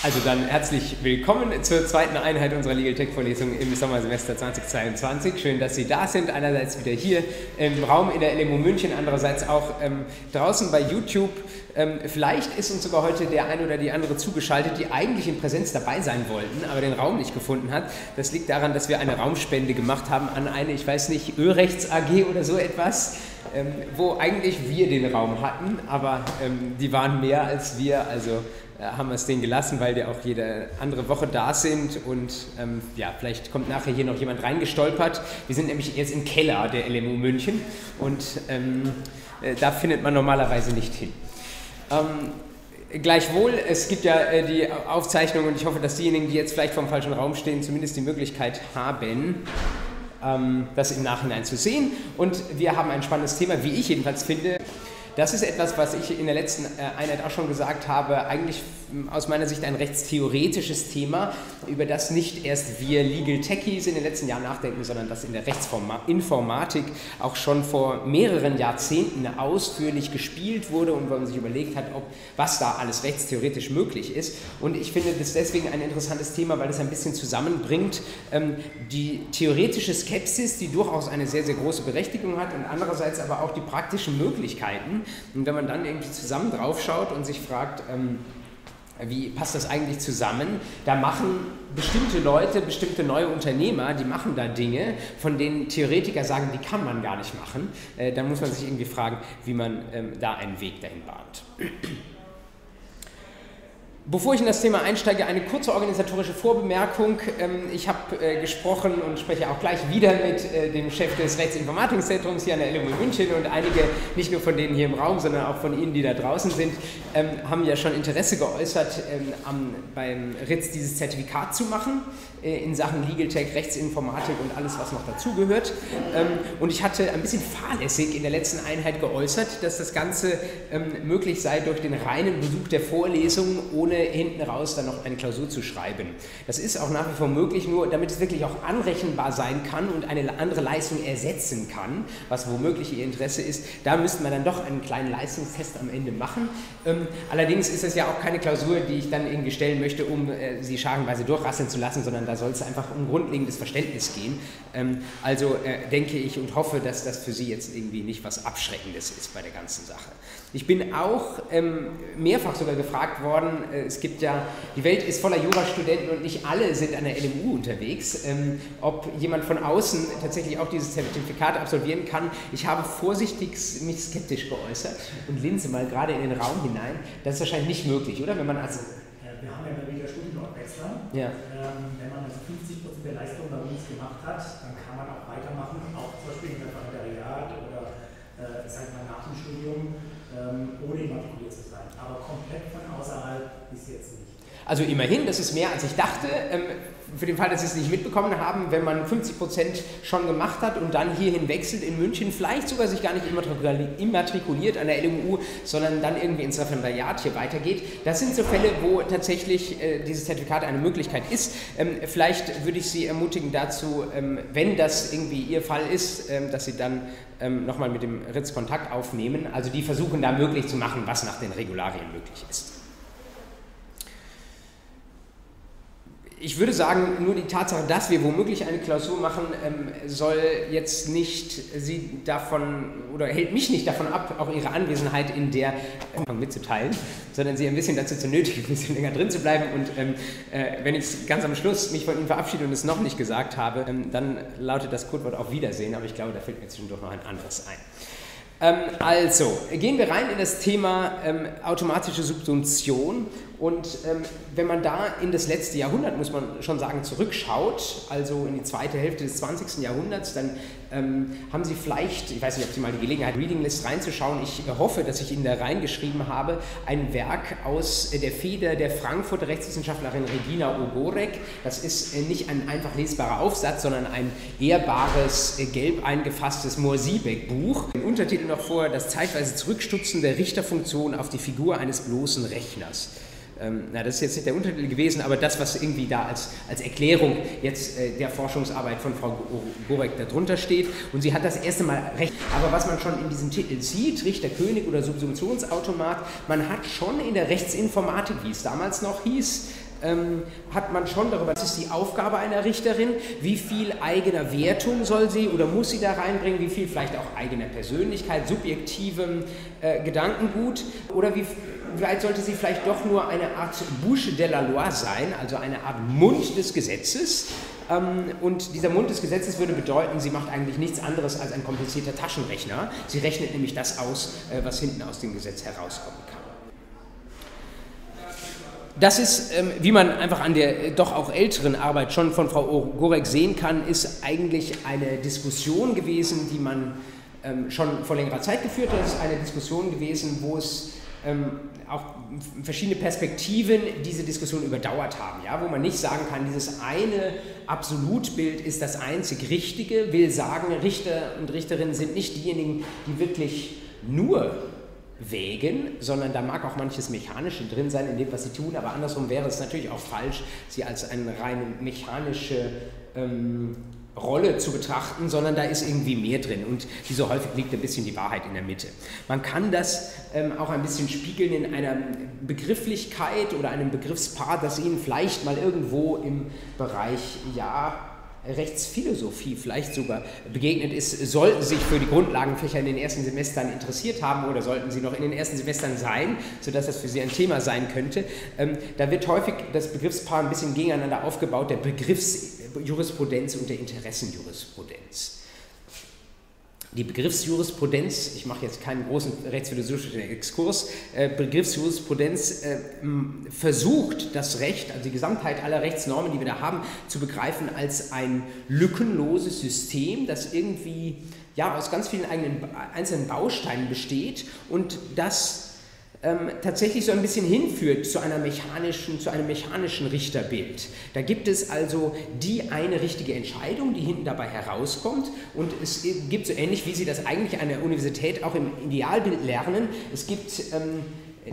Also dann herzlich willkommen zur zweiten Einheit unserer Legal Tech Vorlesung im Sommersemester 2022. Schön, dass Sie da sind. Einerseits wieder hier im Raum in der LMU München, andererseits auch draußen bei YouTube. Vielleicht ist uns sogar heute der ein oder die andere zugeschaltet, die eigentlich in Präsenz dabei sein wollten, aber den Raum nicht gefunden hat. Das liegt daran, dass wir eine Raumspende gemacht haben an eine, ich weiß nicht, Ölrechts AG oder so etwas. Wo eigentlich wir den Raum hatten, aber die waren mehr als wir, also haben wir es denen gelassen, weil wir auch jede andere Woche da sind und ja, vielleicht kommt nachher hier noch jemand reingestolpert. Wir sind nämlich jetzt im Keller der LMU München und da findet man normalerweise nicht hin. Gleichwohl, es gibt ja die Aufzeichnung und ich hoffe, dass diejenigen, die jetzt vielleicht vor dem falschen Raum stehen, zumindest die Möglichkeit haben, das im Nachhinein zu sehen. Und wir haben ein spannendes Thema, wie ich jedenfalls finde. Das ist etwas, was ich in der letzten Einheit auch schon gesagt habe, eigentlich aus meiner Sicht ein rechtstheoretisches Thema, über das nicht erst wir Legal Techies in den letzten Jahren nachdenken, sondern das in der Rechtsinformatik auch schon vor mehreren Jahrzehnten ausführlich gespielt wurde und wo man sich überlegt hat, was da alles rechtstheoretisch möglich ist. Und ich finde das deswegen ein interessantes Thema, weil es ein bisschen zusammenbringt, die theoretische Skepsis, die durchaus eine sehr, sehr große Berechtigung hat und andererseits aber auch die praktischen Möglichkeiten. Und wenn man dann irgendwie zusammen drauf schaut und sich fragt, wie passt das eigentlich zusammen, da machen bestimmte Leute, bestimmte neue Unternehmer, die machen da Dinge, von denen Theoretiker sagen, die kann man gar nicht machen. Dann muss man sich irgendwie fragen, wie man da einen Weg dahin bahnt. Bevor ich in das Thema einsteige, eine kurze organisatorische Vorbemerkung. Ich habe gesprochen und spreche auch gleich wieder mit dem Chef des Rechtsinformatikzentrums hier an der LMU München und einige, nicht nur von denen hier im Raum, sondern auch von Ihnen, die da draußen sind, haben ja schon Interesse geäußert, beim RITZ dieses Zertifikat zu machen in Sachen Legal Tech, Rechtsinformatik und alles, was noch dazugehört. Und ich hatte ein bisschen fahrlässig in der letzten Einheit geäußert, dass das Ganze möglich sei durch den reinen Besuch der Vorlesung, ohne hinten raus dann noch eine Klausur zu schreiben. Das ist auch nach wie vor möglich, nur damit es wirklich auch anrechenbar sein kann und eine andere Leistung ersetzen kann, was womöglich Ihr Interesse ist, da müsste man dann doch einen kleinen Leistungstest am Ende machen. Allerdings ist das ja auch keine Klausur, die ich dann irgendwie stellen möchte, um sie scharenweise durchrasseln zu lassen, sondern da soll es einfach um grundlegendes Verständnis gehen. Also denke ich und hoffe, dass das für Sie jetzt irgendwie nicht was Abschreckendes ist bei der ganzen Sache. Ich bin auch mehrfach sogar gefragt worden, es gibt ja, die Welt ist voller Jurastudenten und nicht alle sind an der LMU unterwegs, ob jemand von außen tatsächlich auch dieses Zertifikat absolvieren kann. Ich habe vorsichtig mich skeptisch geäußert und linse mal gerade in den Raum hinein. Das ist wahrscheinlich nicht möglich, oder? Wenn man also wir haben ja immer wieder Studienordwechsel. Ja. Wenn man also 50% der Leistung bei uns gemacht hat, dann kann man auch weitermachen, auch zum Beispiel im Referendariat oder sag mal nach dem Studium, ohne immatrikuliert zu sein. Aber komplett von außerhalb ist jetzt nicht. Also immerhin, das ist mehr als ich dachte. Für den Fall, dass Sie es nicht mitbekommen haben, wenn man 50% schon gemacht hat und dann hierhin wechselt in München, vielleicht sogar sich gar nicht immatrikuliert an der LMU, sondern dann irgendwie ins Referendariat hier weitergeht. Das sind so Fälle, wo tatsächlich dieses Zertifikat eine Möglichkeit ist. Vielleicht würde ich Sie ermutigen dazu, wenn das irgendwie Ihr Fall ist, dass Sie dann nochmal mit dem RITZ Kontakt aufnehmen. Also die versuchen da möglich zu machen, was nach den Regularien möglich ist. Ich würde sagen, nur die Tatsache, dass wir womöglich eine Klausur machen, soll jetzt nicht Sie davon oder hält mich nicht davon ab, auch Ihre Anwesenheit in der mitzuteilen, sondern Sie ein bisschen dazu zu nötigen, ein bisschen länger drin zu bleiben. Und wenn ich ganz am Schluss mich von Ihnen verabschiede und es noch nicht gesagt habe, dann lautet das Codewort auf Wiedersehen, aber ich glaube, da fällt mir zwischendurch noch ein anderes ein. Also, gehen wir rein in das Thema automatische Subsumption und wenn man da in das letzte Jahrhundert, muss man schon sagen, zurückschaut, also in die zweite Hälfte des 20. Jahrhunderts, dann haben Sie vielleicht, ich weiß nicht, ob Sie mal die Gelegenheit haben, Reading List reinzuschauen, ich hoffe, dass ich Ihnen da reingeschrieben habe, ein Werk aus der Feder der Frankfurter Rechtswissenschaftlerin Regina Ogorek, das ist nicht ein einfach lesbarer Aufsatz, sondern ein ehrbares, gelb eingefasstes Moor-Siebeck-Buch, den Untertitel noch vor, das zeitweise Zurückstutzen der Richterfunktion auf die Figur eines bloßen Rechners. Na, das ist jetzt nicht der Untertitel gewesen, aber das, was irgendwie da als Erklärung jetzt der Forschungsarbeit von Frau Gorek darunter steht. Und sie hat das erste Mal recht. Aber was man schon in diesem Titel sieht, Richter, König oder Subsumptionsautomat, man hat schon in der Rechtsinformatik, wie es damals noch hieß, hat man schon darüber, was ist die Aufgabe einer Richterin, wie viel eigener Wertung soll sie oder muss sie da reinbringen, wie viel vielleicht auch eigener Persönlichkeit, subjektivem Gedankengut oder wie vielleicht sollte sie vielleicht doch nur eine Art Bouche de la Loi sein, also eine Art Mund des Gesetzes. Und dieser Mund des Gesetzes würde bedeuten, sie macht eigentlich nichts anderes als ein komplizierter Taschenrechner. Sie rechnet nämlich das aus, was hinten aus dem Gesetz herauskommen kann. Das ist, wie man einfach an der doch auch älteren Arbeit schon von Frau Ogorek sehen kann, ist eigentlich eine Diskussion gewesen, die man schon vor längerer Zeit geführt hat. Es ist eine Diskussion gewesen, wo es auch verschiedene Perspektiven diese Diskussion überdauert haben, ja? Wo man nicht sagen kann, dieses eine Absolutbild ist das einzig Richtige, will sagen, Richter und Richterinnen sind nicht diejenigen, die wirklich nur wägen, sondern da mag auch manches Mechanische drin sein in dem, was sie tun, aber andersrum wäre es natürlich auch falsch, sie als eine rein mechanische Rolle zu betrachten, sondern da ist irgendwie mehr drin und wie so häufig liegt ein bisschen die Wahrheit in der Mitte. Man kann das auch ein bisschen spiegeln in einer Begrifflichkeit oder einem Begriffspaar, das Ihnen vielleicht mal irgendwo im Bereich, ja, Rechtsphilosophie vielleicht sogar begegnet ist, sollten Sie sich für die Grundlagenfächer in den ersten Semestern interessiert haben oder sollten Sie noch in den ersten Semestern sein, sodass das für Sie ein Thema sein könnte. Da wird häufig das Begriffspaar ein bisschen gegeneinander aufgebaut, der Begriffsjurisprudenz und der Interessenjurisprudenz. Die Begriffsjurisprudenz, ich mache jetzt keinen großen rechtsphilosophischen Exkurs, Begriffsjurisprudenz versucht das Recht, also die Gesamtheit aller Rechtsnormen, die wir da haben, zu begreifen als ein lückenloses System, das irgendwie ja, aus ganz vielen einzelnen Bausteinen besteht und das tatsächlich so ein bisschen hinführt zu einer einem mechanischen Richterbild. Da gibt es also die eine richtige Entscheidung, die hinten dabei herauskommt und es gibt so ähnlich, wie Sie das eigentlich an der Universität auch im Idealbild lernen, es gibt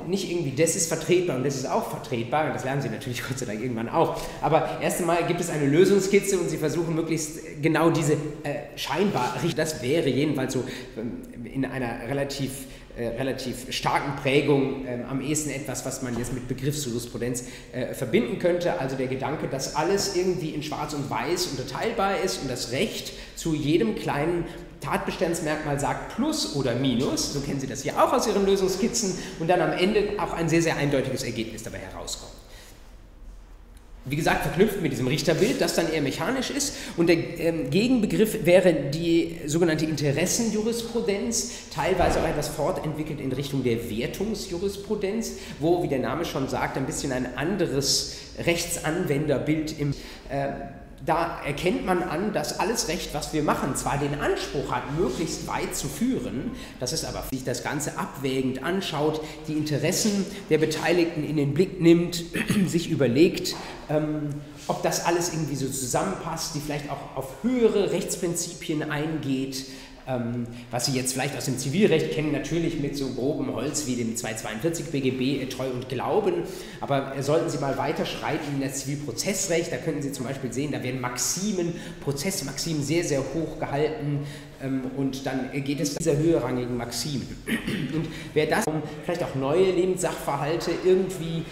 nicht irgendwie, das ist vertretbar und das ist auch vertretbar, das lernen Sie natürlich Gott sei Dank irgendwann auch, aber erst einmal gibt es eine Lösungskizze und Sie versuchen möglichst genau diese scheinbar, das wäre jedenfalls so in einer relativ starken Prägung am ehesten etwas, was man jetzt mit Begriffsjurisprudenz verbinden könnte. Also der Gedanke, dass alles irgendwie in Schwarz und Weiß unterteilbar ist und das Recht zu jedem kleinen Tatbestandsmerkmal sagt Plus oder Minus, so kennen Sie das hier auch aus Ihren Lösungskizzen und dann am Ende auch ein sehr, sehr eindeutiges Ergebnis dabei herauskommt. Wie gesagt, verknüpft mit diesem Richterbild, das dann eher mechanisch ist. Und der Gegenbegriff wäre die sogenannte Interessenjurisprudenz, teilweise auch etwas fortentwickelt in Richtung der Wertungsjurisprudenz, wo, wie der Name schon sagt, ein bisschen ein anderes Rechtsanwenderbild im da erkennt man an, dass alles Recht, was wir machen, zwar den Anspruch hat, möglichst weit zu führen, das ist aber, wenn sich das Ganze abwägend anschaut, die Interessen der Beteiligten in den Blick nimmt, sich überlegt, ob das alles irgendwie so zusammenpasst, die vielleicht auch auf höhere Rechtsprinzipien eingeht, was Sie jetzt vielleicht aus dem Zivilrecht kennen, natürlich mit so grobem Holz wie dem 242 BGB, Treu und Glauben, aber sollten Sie mal weiterschreiten in das Zivilprozessrecht, da könnten Sie zum Beispiel sehen, da werden Maximen, Prozessmaximen sehr, sehr hoch gehalten und dann geht es dieser höherrangigen Maximen. Und wäre das, um vielleicht auch neue Lebenssachverhalte irgendwie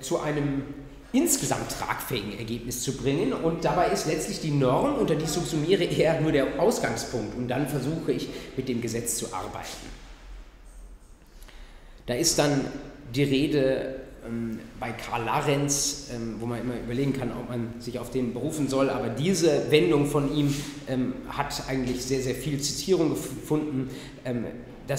zu einem insgesamt tragfähigen Ergebnis zu bringen und dabei ist letztlich die Norm, unter die ich subsumiere, eher nur der Ausgangspunkt und dann versuche ich mit dem Gesetz zu arbeiten. Da ist dann die Rede bei Karl Larenz, wo man immer überlegen kann, ob man sich auf den berufen soll, aber diese Wendung von ihm hat eigentlich sehr, sehr viel Zitierung gefunden. Er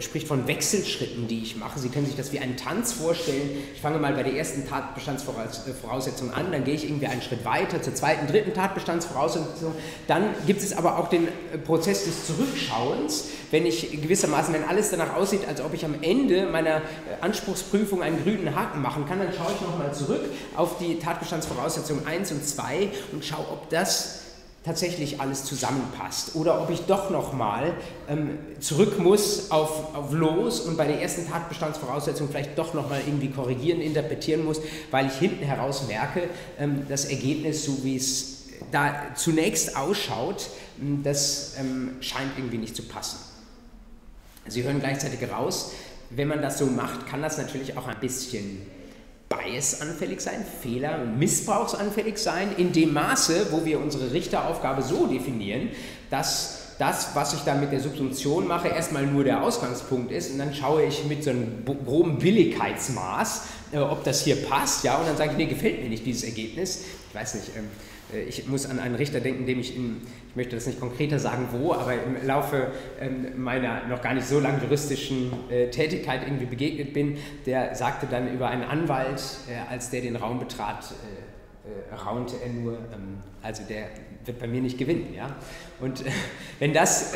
spricht von Wechselschritten, die ich mache. Sie können sich das wie einen Tanz vorstellen. Ich fange mal bei der ersten Tatbestandsvoraussetzung an, dann gehe ich irgendwie einen Schritt weiter zur zweiten, dritten Tatbestandsvoraussetzung. Dann gibt es aber auch den Prozess des Zurückschauens, wenn ich gewissermaßen, wenn alles danach aussieht, als ob ich am Ende meiner Anspruchsprüfung einen grünen Haken machen kann, dann schaue ich nochmal zurück auf die Tatbestandsvoraussetzungen 1 und 2 und schaue, ob das tatsächlich alles zusammenpasst oder ob ich doch nochmal zurück muss auf Los und bei der ersten Tatbestandsvoraussetzung vielleicht doch nochmal irgendwie korrigieren, interpretieren muss, weil ich hinten heraus merke, das Ergebnis, so wie es da zunächst ausschaut, das scheint irgendwie nicht zu passen. Sie hören gleichzeitig raus, wenn man das so macht, kann das natürlich auch ein bisschen biasanfällig sein, Fehler- und missbrauchsanfällig sein, in dem Maße, wo wir unsere Richteraufgabe so definieren, dass das, was ich da mit der Subsumption mache, erstmal nur der Ausgangspunkt ist und dann schaue ich mit so einem groben Billigkeitsmaß, ob das hier passt, ja, und dann sage ich, nee, gefällt mir nicht dieses Ergebnis. Ich weiß nicht, ich muss an einen Richter denken, dem ich möchte das nicht konkreter sagen, wo, aber im Laufe meiner noch gar nicht so lang juristischen Tätigkeit irgendwie begegnet bin, der sagte dann über einen Anwalt, als der den Raum betrat, raunte er nur, also der wird bei mir nicht gewinnen, ja. Und wenn das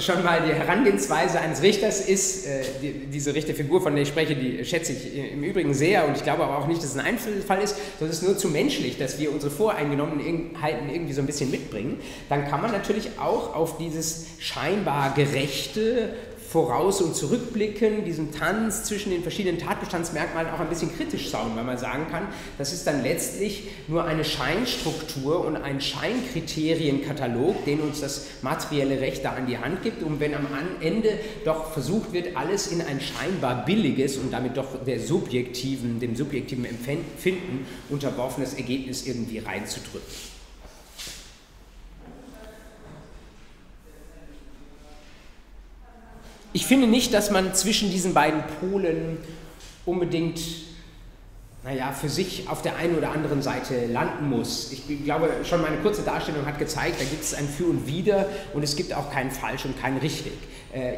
schon mal die Herangehensweise eines Richters ist, diese Richterfigur, von der ich spreche, die schätze ich im Übrigen sehr und ich glaube aber auch nicht, dass es ein Einzelfall ist, sondern es ist nur zu menschlich, dass wir unsere voreingenommenen Halten irgendwie so ein bisschen mitbringen, dann kann man natürlich auch auf dieses scheinbar gerechte Voraus- und Zurückblicken, diesem Tanz zwischen den verschiedenen Tatbestandsmerkmalen auch ein bisschen kritisch schauen, weil man sagen kann, das ist dann letztlich nur eine Scheinstruktur und ein Scheinkriterienkatalog, den uns das materielle Recht da an die Hand gibt und wenn am Ende doch versucht wird, alles in ein scheinbar billiges und damit doch der subjektiven, dem subjektiven Empfinden unterworfenes Ergebnis irgendwie reinzudrücken. Ich finde nicht, dass man zwischen diesen beiden Polen unbedingt, naja, für sich auf der einen oder anderen Seite landen muss. Ich glaube, schon meine kurze Darstellung hat gezeigt, da gibt es ein Für und Wider und es gibt auch kein Falsch und kein Richtig.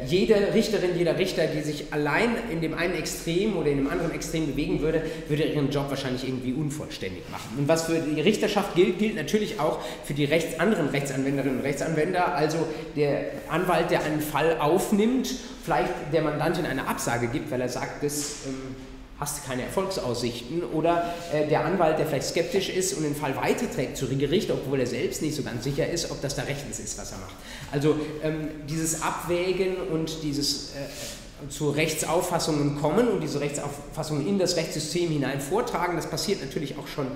Jede Richterin, jeder Richter, die sich allein in dem einen Extrem oder in dem anderen Extrem bewegen würde, würde ihren Job wahrscheinlich irgendwie unvollständig machen. Und was für die Richterschaft gilt, gilt natürlich auch für die anderen Rechtsanwenderinnen und Rechtsanwender, also der Anwalt, der einen Fall aufnimmt, vielleicht der Mandantin eine Absage gibt, weil er sagt, das hast du keine Erfolgsaussichten oder der Anwalt, der vielleicht skeptisch ist und den Fall weiterträgt zu Gericht, obwohl er selbst nicht so ganz sicher ist, ob das da rechtens ist, was er macht. Also dieses Abwägen und dieses zu Rechtsauffassungen kommen und diese Rechtsauffassungen in das Rechtssystem hinein vortragen, das passiert natürlich auch schon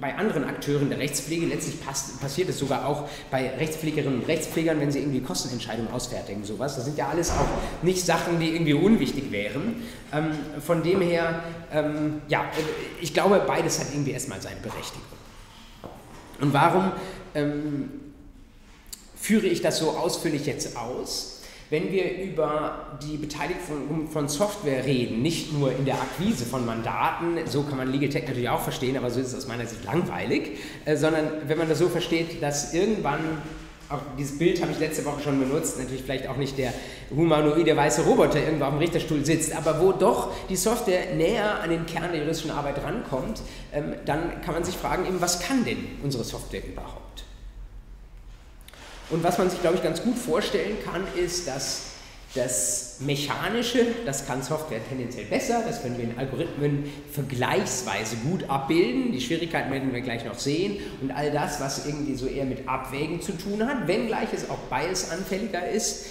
bei anderen Akteuren der Rechtspflege, letztlich passiert es sogar auch bei Rechtspflegerinnen und Rechtspflegern, wenn sie irgendwie Kostenentscheidungen ausfertigen, sowas, das sind ja alles auch nicht Sachen, die irgendwie unwichtig wären, von dem her, ja, ich glaube, beides hat irgendwie erstmal seine Berechtigung. Und warum führe ich das so ausführlich jetzt aus? Wenn wir über die Beteiligung von Software reden, nicht nur in der Akquise von Mandaten, so kann man Legal Tech natürlich auch verstehen, aber so ist es aus meiner Sicht langweilig, sondern wenn man das so versteht, dass irgendwann, auch dieses Bild habe ich letzte Woche schon benutzt, natürlich vielleicht auch nicht der humanoide weiße Roboter irgendwo auf dem Richterstuhl sitzt, aber wo doch die Software näher an den Kern der juristischen Arbeit rankommt, dann kann man sich fragen, eben, was kann denn unsere Software überhaupt? Und was man sich, glaube ich, ganz gut vorstellen kann, ist, dass das Mechanische, das kann Software tendenziell besser, das können wir in Algorithmen vergleichsweise gut abbilden, die Schwierigkeiten werden wir gleich noch sehen und all das, was irgendwie so eher mit Abwägen zu tun hat, wenngleich es auch biasanfälliger ist,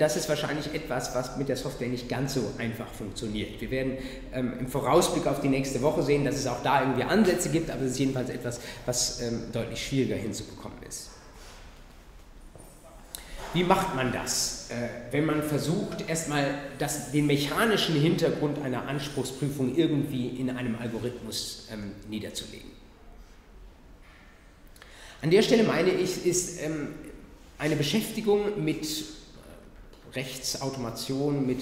das ist wahrscheinlich etwas, was mit der Software nicht ganz so einfach funktioniert. Wir werden im Vorausblick auf die nächste Woche sehen, dass es auch da irgendwie Ansätze gibt, aber es ist jedenfalls etwas, was deutlich schwieriger hinzubekommen ist. Wie macht man das, wenn man versucht, erstmal den mechanischen Hintergrund einer Anspruchsprüfung irgendwie in einem Algorithmus niederzulegen? An der Stelle meine ich, ist eine Beschäftigung mit Rechtsautomation, mit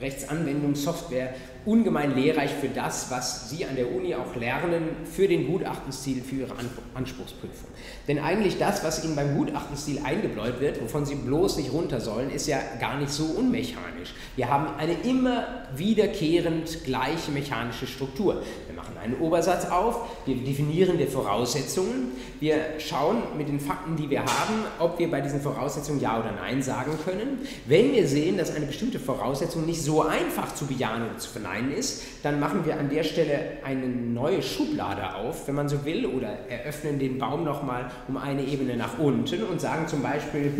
Rechtsanwendung, Software ungemein lehrreich für das, was Sie an der Uni auch lernen, für den Gutachtenstil, für Ihre Anspruchsprüfung. Denn eigentlich das, was Ihnen beim Gutachtenstil eingebläut wird, wovon Sie bloß nicht runter sollen, ist ja gar nicht so unmechanisch. Wir haben eine immer wiederkehrend gleiche mechanische Struktur. Wir machen einen Obersatz auf, wir definieren die Voraussetzungen, wir schauen mit den Fakten, die wir haben, ob wir bei diesen Voraussetzungen Ja oder Nein sagen können. Wenn wir sehen, dass eine bestimmte Voraussetzung nicht so einfach zu bejahen oder zu verneinen ist, dann machen wir an der Stelle eine neue Schublade auf, wenn man so will, oder eröffnen den Baum nochmal um eine Ebene nach unten und sagen zum Beispiel,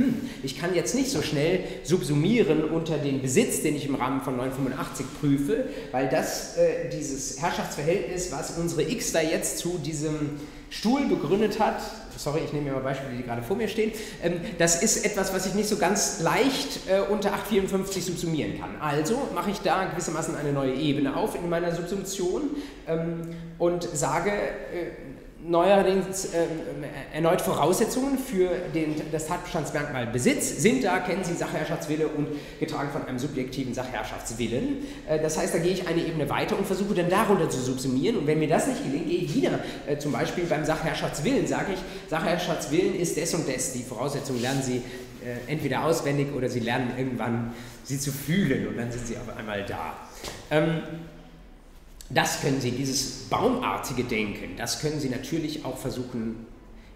ich kann jetzt nicht so schnell subsumieren unter den Besitz, den ich im Rahmen von 985 prüfe, weil das dieses Herrschaftsverhältnis, was unsere X da jetzt zu diesem Stuhl begründet hat, sorry, ich nehme mir mal Beispiele, die gerade vor mir stehen, das ist etwas, was ich nicht so ganz leicht unter 854 subsumieren kann. Also mache ich da gewissermaßen eine neue Ebene auf in meiner Subsumption und sage neuerdings erneut Voraussetzungen für das Tatbestandsmerkmal Besitz sind da, kennen Sie, Sachherrschaftswille und getragen von einem subjektiven Sachherrschaftswillen. Das heißt, da gehe ich eine Ebene weiter und versuche dann darunter zu subsumieren. Und wenn mir das nicht gelingt, gehe ich wieder zum Beispiel beim Sachherrschaftswillen, sage ich, Sachherrschaftswillen ist des und des. Die Voraussetzungen lernen Sie entweder auswendig oder Sie lernen irgendwann, sie zu fühlen und dann sind Sie auf einmal da. Das können Sie, dieses baumartige Denken, das können Sie natürlich auch versuchen,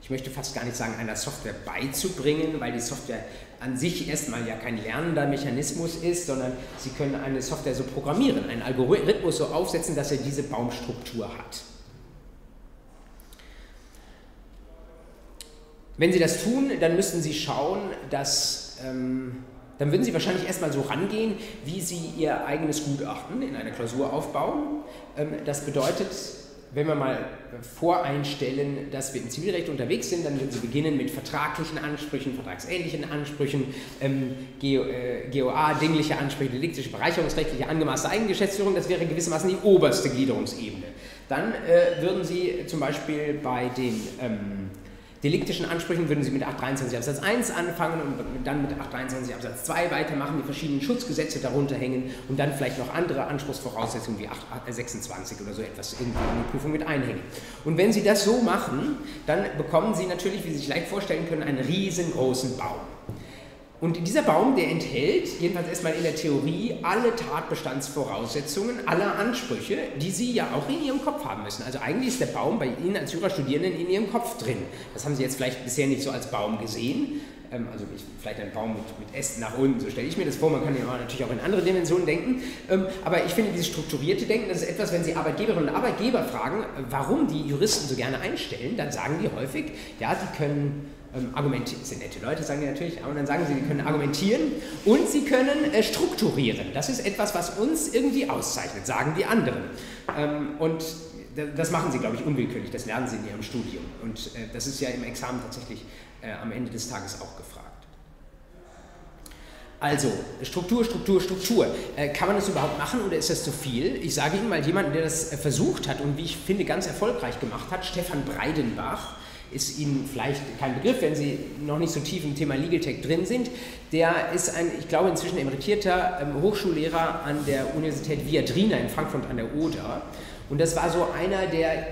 ich möchte fast gar nicht sagen, einer Software beizubringen, weil die Software an sich erstmal ja kein lernender Mechanismus ist, sondern Sie können eine Software so programmieren, einen Algorithmus so aufsetzen, dass er diese Baumstruktur hat. Wenn Sie das tun, dann müssen Sie schauen, dass... dann würden Sie wahrscheinlich erstmal so rangehen, wie Sie Ihr eigenes Gutachten in einer Klausur aufbauen. Das bedeutet, wenn wir mal voreinstellen, dass wir im Zivilrecht unterwegs sind, dann würden Sie beginnen mit vertraglichen Ansprüchen, vertragsähnlichen Ansprüchen, GOA, dingliche Ansprüche, deliktische, bereicherungsrechtliche, angemaßte Eigengeschäftsführung. Das wäre gewissermaßen die oberste Gliederungsebene. Dann würden Sie zum Beispiel bei den... deliktischen Ansprüchen würden Sie mit 823 Absatz 1 anfangen und dann mit 823 Absatz 2 weitermachen, die verschiedenen Schutzgesetze darunter hängen und dann vielleicht noch andere Anspruchsvoraussetzungen wie 826 oder so etwas in die Prüfung mit einhängen. Und wenn Sie das so machen, dann bekommen Sie natürlich, wie Sie sich leicht vorstellen können, einen riesengroßen Baum. Und dieser Baum, der enthält, jedenfalls erstmal in der Theorie, alle Tatbestandsvoraussetzungen, alle Ansprüche, die Sie ja auch in Ihrem Kopf haben müssen. Also eigentlich ist der Baum bei Ihnen als Jurastudierenden in Ihrem Kopf drin. Das haben Sie jetzt vielleicht bisher nicht so als Baum gesehen. Also vielleicht ein Baum mit Ästen nach unten, so stelle ich mir das vor. Man kann ja natürlich auch in andere Dimensionen denken. Aber ich finde, dieses strukturierte Denken, das ist etwas, wenn Sie Arbeitgeberinnen und Arbeitgeber fragen, warum die Juristen so gerne einstellen, dann sagen die häufig, ja, die können... argumentieren, das sind nette Leute, sagen die natürlich, aber dann sagen sie, sie können argumentieren und sie können strukturieren. Das ist etwas, was uns irgendwie auszeichnet, sagen die anderen. Und das machen sie, glaube ich, unwillkürlich, das lernen sie in ihrem Studium. Und das ist ja im Examen tatsächlich am Ende des Tages auch gefragt. Also, Struktur, Struktur, Struktur. Kann man das überhaupt machen oder ist das zu viel? Ich sage Ihnen mal jemanden, der das versucht hat und wie ich finde, ganz erfolgreich gemacht hat, Stefan Breidenbach. Ist Ihnen vielleicht kein Begriff, wenn Sie noch nicht so tief im Thema Legal Tech drin sind. Der ist ein, ich glaube, inzwischen emeritierter Hochschullehrer an der Universität Viadrina in Frankfurt an der Oder. Und das war so einer der,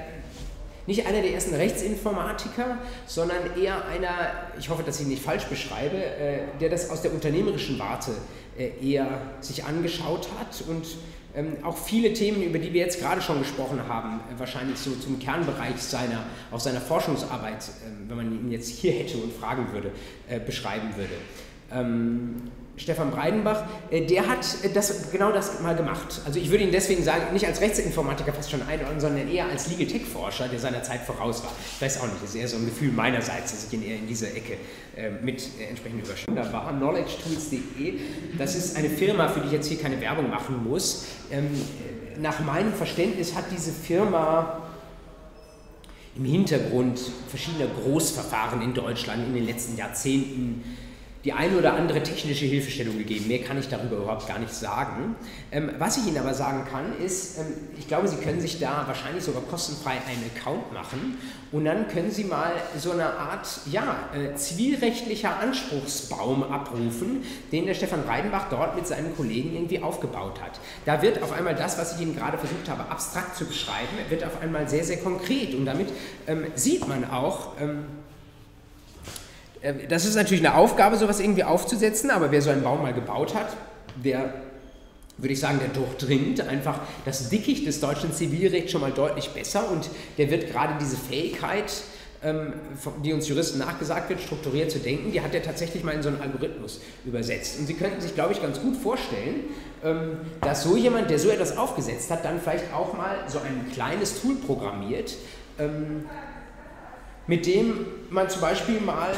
nicht einer der ersten Rechtsinformatiker, sondern eher einer, ich hoffe, dass ich ihn nicht falsch beschreibe, der das aus der unternehmerischen Warte eher sich angeschaut hat und auch viele Themen, über die wir jetzt gerade schon gesprochen haben, wahrscheinlich so zum Kernbereich seiner, auch seiner Forschungsarbeit, wenn man ihn jetzt hier hätte und fragen würde, beschreiben würde. Stefan Breidenbach, der hat genau das mal gemacht. Also ich würde ihn deswegen sagen, nicht als Rechtsinformatiker fast schon einordnen, sondern eher als Legal Tech Forscher, der seiner Zeit voraus war. Ich weiß auch nicht, das ist eher so ein Gefühl meinerseits, dass ich ihn eher in dieser Ecke mit entsprechend überschrieben war. KnowledgeTools.de, das ist eine Firma, für die ich jetzt hier keine Werbung machen muss. Nach meinem Verständnis hat diese Firma im Hintergrund verschiedener Großverfahren in Deutschland in den letzten Jahrzehnten die eine oder andere technische Hilfestellung gegeben. Mehr kann ich darüber überhaupt gar nicht sagen. Was ich Ihnen aber sagen kann, ist, ich glaube, Sie können sich da wahrscheinlich sogar kostenfrei einen Account machen und dann können Sie mal so eine Art, ja, zivilrechtlicher Anspruchsbaum abrufen, den der Stefan Breidenbach dort mit seinen Kollegen irgendwie aufgebaut hat. Da wird auf einmal das, was ich Ihnen gerade versucht habe, abstrakt zu beschreiben, wird auf einmal sehr, sehr konkret und damit sieht man auch, das ist natürlich eine Aufgabe, sowas irgendwie aufzusetzen, aber wer so einen Baum mal gebaut hat, der, würde ich sagen, der durchdringt einfach das Dickicht des deutschen Zivilrechts schon mal deutlich besser und der wird gerade diese Fähigkeit, die uns Juristen nachgesagt wird, strukturiert zu denken, die hat er tatsächlich mal in so einen Algorithmus übersetzt. Und Sie könnten sich, glaube ich, ganz gut vorstellen, dass so jemand, der so etwas aufgesetzt hat, dann vielleicht auch mal so ein kleines Tool programmiert, mit dem man zum Beispiel mal,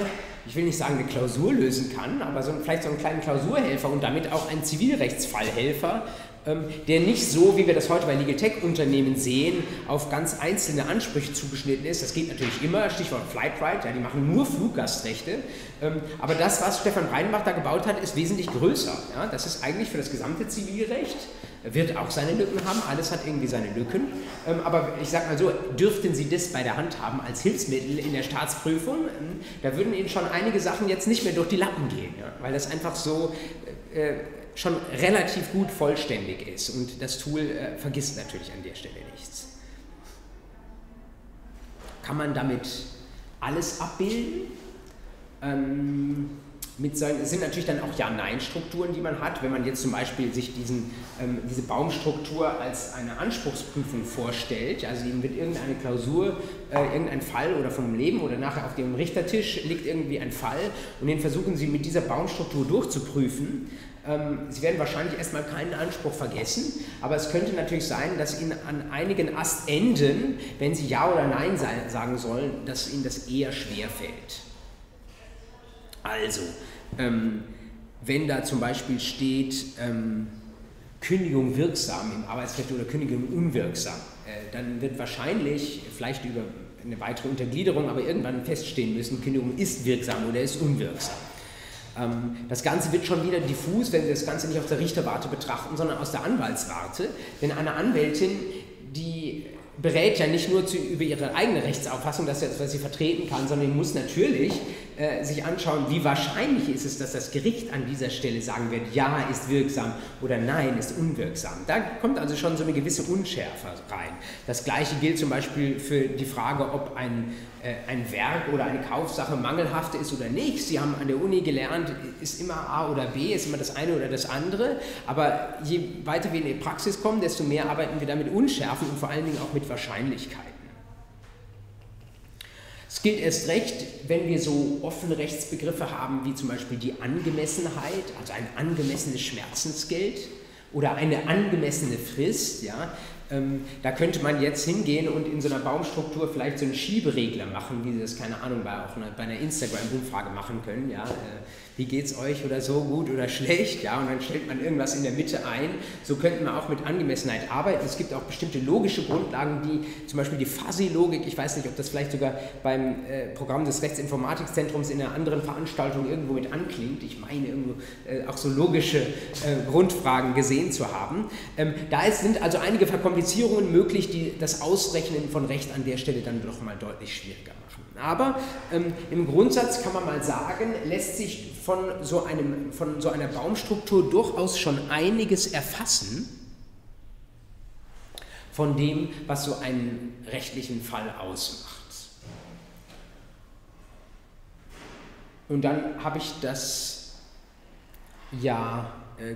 ich will nicht sagen eine Klausur lösen kann, aber so, vielleicht so einen kleinen Klausurhelfer und damit auch einen Zivilrechtsfallhelfer der nicht so, wie wir das heute bei Legal Tech Unternehmen sehen, auf ganz einzelne Ansprüche zugeschnitten ist. Das geht natürlich immer, Stichwort Flightright, ja, die machen nur Fluggastrechte, aber das, was Stefan Breidenbach da gebaut hat, ist wesentlich größer. Ja? Das ist eigentlich für das gesamte Zivilrecht, wird auch seine Lücken haben, alles hat irgendwie seine Lücken, aber ich sag mal so, dürften Sie das bei der Hand haben als Hilfsmittel in der Staatsprüfung, da würden Ihnen schon einige Sachen jetzt nicht mehr durch die Lappen gehen, ja? Weil das einfach so schon relativ gut vollständig ist und das Tool vergisst natürlich an der Stelle nichts. Kann man damit alles abbilden? Es sind natürlich dann auch Ja-Nein-Strukturen, die man hat. Wenn man jetzt zum Beispiel sich diese Baumstruktur als eine Anspruchsprüfung vorstellt, also Ihnen wird irgendeine Klausur, irgendein Fall oder vom Leben oder nachher auf dem Richtertisch liegt irgendwie ein Fall und den versuchen Sie mit dieser Baumstruktur durchzuprüfen. Sie werden wahrscheinlich erstmal keinen Anspruch vergessen, aber es könnte natürlich sein, dass Ihnen an einigen Astenden, wenn Sie Ja oder Nein sagen sollen, dass Ihnen das eher schwer fällt. Also, wenn da zum Beispiel steht, Kündigung wirksam im Arbeitsrecht oder Kündigung unwirksam, dann wird wahrscheinlich, vielleicht über eine weitere Untergliederung, aber irgendwann feststehen müssen, Kündigung ist wirksam oder ist unwirksam. Das Ganze wird schon wieder diffus, wenn Sie das Ganze nicht aus der Richterwarte betrachten, sondern aus der Anwaltswarte, denn eine Anwältin, die berät ja nicht nur über ihre eigene Rechtsauffassung, das ist das, was sie vertreten kann, sondern muss natürlich sich anschauen, wie wahrscheinlich ist es, dass das Gericht an dieser Stelle sagen wird, ja, ist wirksam oder nein, ist unwirksam. Da kommt also schon so eine gewisse Unschärfe rein. Das Gleiche gilt zum Beispiel für die Frage, ob ein Werk oder eine Kaufsache mangelhaft ist oder nicht. Sie haben an der Uni gelernt, ist immer A oder B, ist immer das eine oder das andere, aber je weiter wir in die Praxis kommen, desto mehr arbeiten wir da mit Unschärfen und vor allen Dingen auch mit Wahrscheinlichkeiten. Es gilt erst recht, wenn wir so offene Rechtsbegriffe haben, wie zum Beispiel die Angemessenheit, also ein angemessenes Schmerzensgeld oder eine angemessene Frist, ja, da könnte man jetzt hingehen und in so einer Baumstruktur vielleicht so einen Schieberegler machen, wie Sie das, keine Ahnung, bei einer Instagram-Umfrage machen können, ja, wie geht's euch oder so, gut oder schlecht, ja, und dann stellt man irgendwas in der Mitte ein. So könnten wir auch mit Angemessenheit arbeiten. Es gibt auch bestimmte logische Grundlagen, die zum Beispiel die Fuzzy-Logik, ich weiß nicht, ob das vielleicht sogar beim Programm des Rechtsinformatikzentrums in einer anderen Veranstaltung irgendwo mit anklingt, ich meine irgendwo auch so logische Grundfragen gesehen zu haben. Da sind also einige Verkomplizierungen möglich, die das Ausrechnen von Recht an der Stelle dann doch mal deutlich schwieriger machen. Aber im Grundsatz kann man mal sagen, lässt sich von so einer Baumstruktur durchaus schon einiges erfassen von dem, was so einen rechtlichen Fall ausmacht. Und dann habe ich das ja,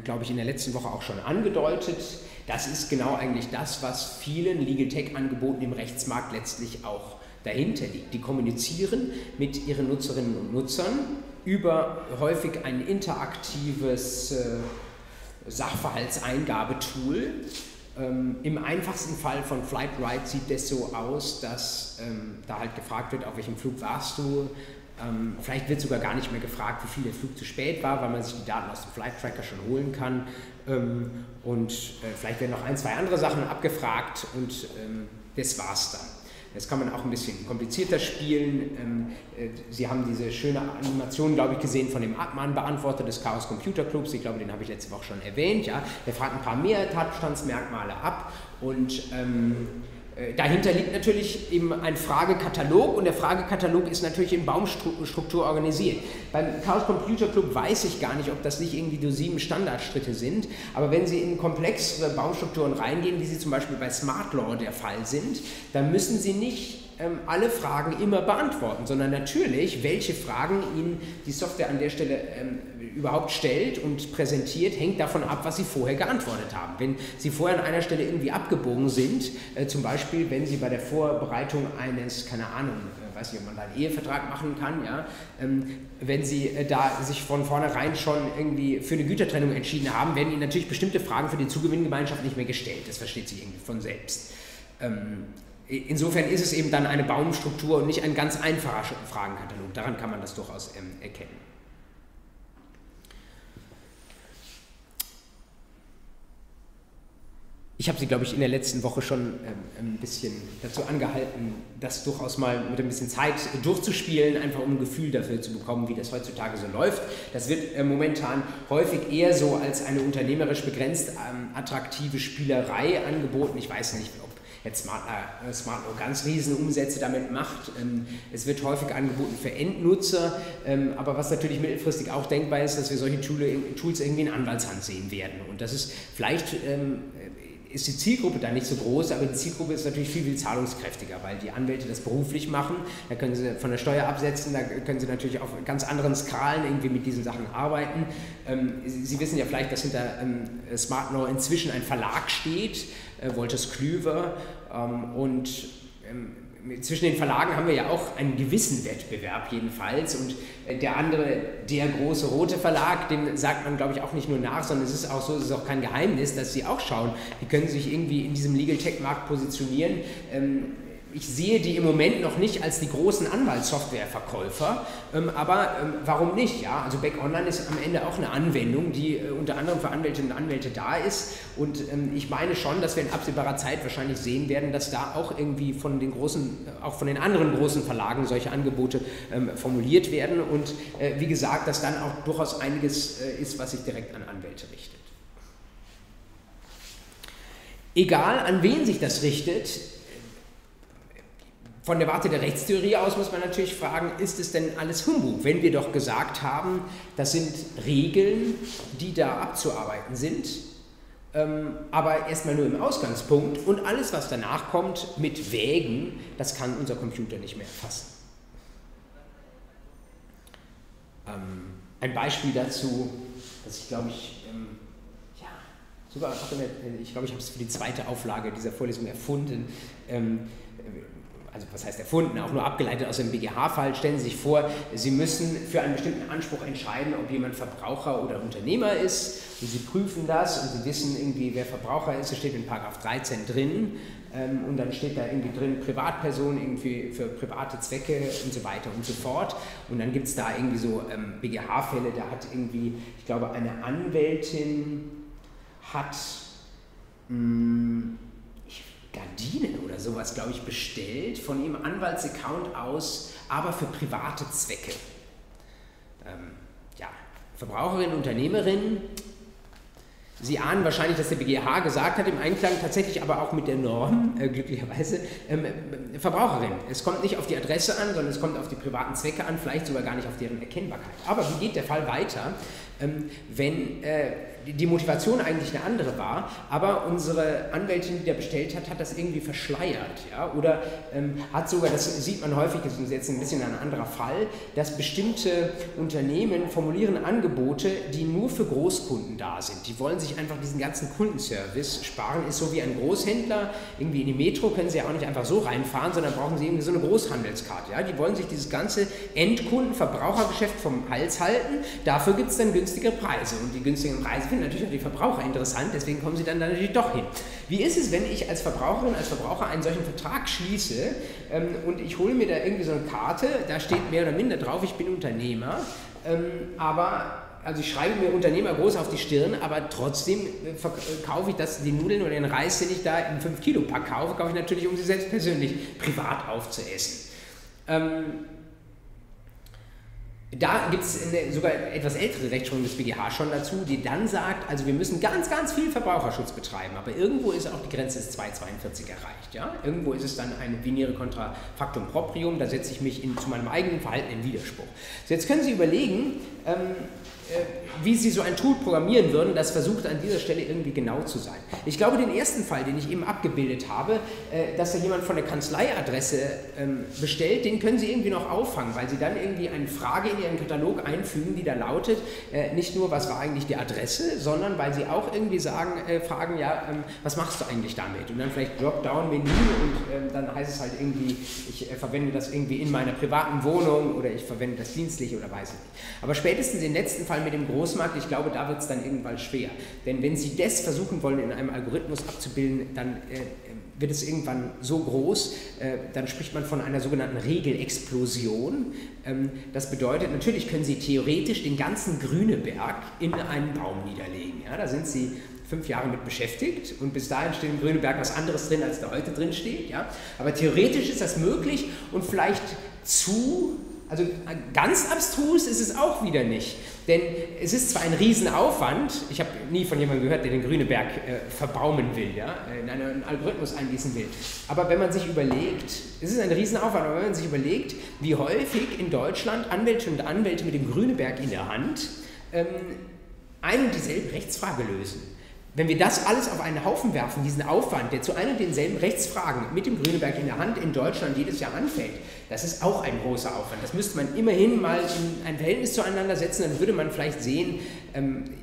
glaube ich, in der letzten Woche auch schon angedeutet. Das ist genau eigentlich das, was vielen Legal Tech-Angeboten im Rechtsmarkt letztlich auch dahinter liegt. Die kommunizieren mit ihren Nutzerinnen und Nutzern über häufig ein interaktives Sachverhaltseingabetool. Im einfachsten Fall von Flightright sieht das so aus, dass da halt gefragt wird, auf welchem Flug warst du. Vielleicht wird sogar gar nicht mehr gefragt, wie viel der Flug zu spät war, weil man sich die Daten aus dem Flight-Tracker schon holen kann. Vielleicht werden noch ein, zwei andere Sachen abgefragt und das war's dann. Das kann man auch ein bisschen komplizierter spielen. Sie haben diese schöne Animation, glaube ich, gesehen von dem Abmahnbeantworter des Chaos Computer Clubs. Ich glaube, den habe ich letzte Woche schon erwähnt. Ja? Der fragt ein paar mehr Tatbestandsmerkmale ab und dahinter liegt natürlich eben ein Fragekatalog und der Fragekatalog ist natürlich in Baumstruktur organisiert. Beim Chaos Computer Club weiß ich gar nicht, ob das nicht irgendwie nur 7 Standardschritte sind, aber wenn Sie in komplexere Baumstrukturen reingehen, wie sie zum Beispiel bei SmartLaw der Fall sind, dann müssen Sie nicht alle Fragen immer beantworten, sondern natürlich, welche Fragen Ihnen die Software an der Stelle überhaupt stellt und präsentiert, hängt davon ab, was Sie vorher geantwortet haben. Wenn Sie vorher an einer Stelle irgendwie abgebogen sind, zum Beispiel, wenn Sie bei der Vorbereitung eines, keine Ahnung, weiß nicht, ob man da einen Ehevertrag machen kann, ja, wenn Sie da sich von vornherein schon irgendwie für eine Gütertrennung entschieden haben, werden Ihnen natürlich bestimmte Fragen für die Zugewinngemeinschaft nicht mehr gestellt. Das versteht sich irgendwie von selbst. Insofern ist es eben dann eine Baumstruktur und nicht ein ganz einfacher Fragenkatalog. Daran kann man das durchaus erkennen. Ich habe Sie, glaube ich, in der letzten Woche schon ein bisschen dazu angehalten, das durchaus mal mit ein bisschen Zeit durchzuspielen, einfach um ein Gefühl dafür zu bekommen, wie das heutzutage so läuft. Das wird momentan häufig eher so als eine unternehmerisch begrenzt attraktive Spielerei angeboten. Ich weiß nicht, ob jetzt SmartLaw ganz riesen Umsätze damit macht. Es wird häufig angeboten für Endnutzer, aber was natürlich mittelfristig auch denkbar ist, dass wir solche Tools irgendwie in Anwaltshand sehen werden. Und das ist vielleicht... ist die Zielgruppe da nicht so groß, aber die Zielgruppe ist natürlich viel, viel zahlungskräftiger, weil die Anwälte das beruflich machen, da können sie von der Steuer absetzen, da können sie natürlich auf ganz anderen Skalen irgendwie mit diesen Sachen arbeiten. Sie wissen ja vielleicht, dass hinter SmartLaw inzwischen ein Verlag steht, Wolters Kluwer, und zwischen den Verlagen haben wir ja auch einen gewissen Wettbewerb jedenfalls, und der andere, der große rote Verlag, dem sagt man, glaube ich, auch nicht nur nach, sondern es ist auch so, es ist auch kein Geheimnis, dass sie auch schauen, die können sich irgendwie in diesem Legal Tech Markt positionieren. Ich sehe die im Moment noch nicht als die großen Anwaltssoftwareverkäufer, aber warum nicht? Ja? Also Beck Online ist am Ende auch eine Anwendung, die unter anderem für Anwältinnen und Anwälte da ist, und ich meine schon, dass wir in absehbarer Zeit wahrscheinlich sehen werden, dass da auch irgendwie von den großen, auch von den anderen großen Verlagen solche Angebote formuliert werden, und wie gesagt, dass dann auch durchaus einiges ist, was sich direkt an Anwälte richtet. Egal an wen sich das richtet, von der Warte der Rechtstheorie aus muss man natürlich fragen, ist es denn alles Humbug, wenn wir doch gesagt haben, das sind Regeln, die da abzuarbeiten sind, aber erstmal nur im Ausgangspunkt, und alles, was danach kommt mit Wägen, das kann unser Computer nicht mehr erfassen. Ein Beispiel dazu, das ich glaube ich... ja, ich glaube, ich habe es für die zweite Auflage dieser Vorlesung erfunden. Also was heißt erfunden, auch nur abgeleitet aus dem BGH-Fall. Stellen Sie sich vor, Sie müssen für einen bestimmten Anspruch entscheiden, ob jemand Verbraucher oder Unternehmer ist. Und Sie prüfen das und Sie wissen irgendwie, wer Verbraucher ist. Das steht in § 13 drin. Und dann steht da irgendwie drin, Privatperson irgendwie für private Zwecke und so weiter und so fort. Und dann gibt es da irgendwie so BGH-Fälle, da hat irgendwie, ich glaube, eine Anwältin hat... Gardinen oder sowas, glaube ich, bestellt von ihrem Anwaltsaccount aus, aber für private Zwecke. Ja, Verbraucherin, Unternehmerin, Sie ahnen wahrscheinlich, dass der BGH gesagt hat, im Einklang tatsächlich aber auch mit der Norm, glücklicherweise, Verbraucherin. Es kommt nicht auf die Adresse an, sondern es kommt auf die privaten Zwecke an, vielleicht sogar gar nicht auf deren Erkennbarkeit. Aber wie geht der Fall weiter, wenn die Motivation eigentlich eine andere war, aber unsere Anwältin, die da bestellt hat, hat das irgendwie verschleiert, ja? Oder hat sogar, das sieht man häufig, das ist jetzt ein bisschen ein anderer Fall, dass bestimmte Unternehmen formulieren Angebote, die nur für Großkunden da sind. Die wollen sich einfach diesen ganzen Kundenservice sparen, ist so wie ein Großhändler, irgendwie in die Metro können sie ja auch nicht einfach so reinfahren, sondern brauchen sie irgendwie so eine Großhandelskarte, ja? Die wollen sich dieses ganze Endkunden-Verbrauchergeschäft vom Hals halten, dafür gibt es dann günstige Preise, und die günstigen Preise finden natürlich auch die Verbraucher interessant, deswegen kommen sie dann da natürlich doch hin. Wie ist es, wenn ich als Verbraucherin, als Verbraucher einen solchen Vertrag schließe und ich hole mir da irgendwie so eine Karte, da steht mehr oder minder drauf, ich bin Unternehmer, aber... Also ich schreibe mir Unternehmer groß auf die Stirn, aber trotzdem kaufe ich das, die Nudeln oder den Reis, den ich da im 5-Kilo-Pack kaufe, kaufe ich natürlich, um sie selbst persönlich privat aufzuessen. Da gibt es sogar etwas ältere Rechtsprechung des BGH schon dazu, die dann sagt, also wir müssen ganz, ganz viel Verbraucherschutz betreiben, aber irgendwo ist auch die Grenze des 242 erreicht. Ja? Irgendwo ist es dann eine Venire contra factum proprium, da setze ich mich zu meinem eigenen Verhalten in Widerspruch. So, jetzt können Sie überlegen, wie Sie so ein Tool programmieren würden, das versucht an dieser Stelle irgendwie genau zu sein. Ich glaube, den ersten Fall, den ich eben abgebildet habe, dass da jemand von der Kanzleiadresse bestellt, den können Sie irgendwie noch auffangen, weil Sie dann irgendwie eine Frage in Ihren Katalog einfügen, die da lautet, nicht nur, was war eigentlich die Adresse, sondern weil Sie auch irgendwie fragen, ja, was machst du eigentlich damit? Und dann vielleicht Dropdown-Menü und dann heißt es halt irgendwie, ich verwende das irgendwie in meiner privaten Wohnung oder ich verwende das dienstlich oder weiß ich nicht. Aber spätestens den letzten Fall mit dem Großmarkt, ich glaube, da wird es dann irgendwann schwer. Denn wenn Sie das versuchen wollen, in einem Algorithmus abzubilden, dann wird es irgendwann so groß, dann spricht man von einer sogenannten Regelexplosion. Das bedeutet, natürlich können Sie theoretisch den ganzen Grüneberg in einen Baum niederlegen. Ja? Da sind Sie 5 Jahre mit beschäftigt und bis dahin steht in Grüneberg was anderes drin, als da heute drin steht. Ja? Aber theoretisch ist das möglich und vielleicht zu, also ganz abstrus ist es auch wieder nicht. Denn es ist zwar ein Riesenaufwand, ich habe nie von jemandem gehört, der den Grüneberg verbaumen will, ja? In einen Algorithmus einließen will. Aber wenn man sich überlegt, es ist ein Riesenaufwand, aber wenn man sich überlegt, wie häufig in Deutschland Anwältinnen und Anwälte mit dem Grüneberg in der Hand ein und dieselbe Rechtsfrage lösen. Wenn wir das alles auf einen Haufen werfen, diesen Aufwand, der zu ein und denselben Rechtsfragen mit dem Grüneberg in der Hand in Deutschland jedes Jahr anfällt, das ist auch ein großer Aufwand. Das müsste man immerhin mal in ein Verhältnis zueinander setzen, dann würde man vielleicht sehen,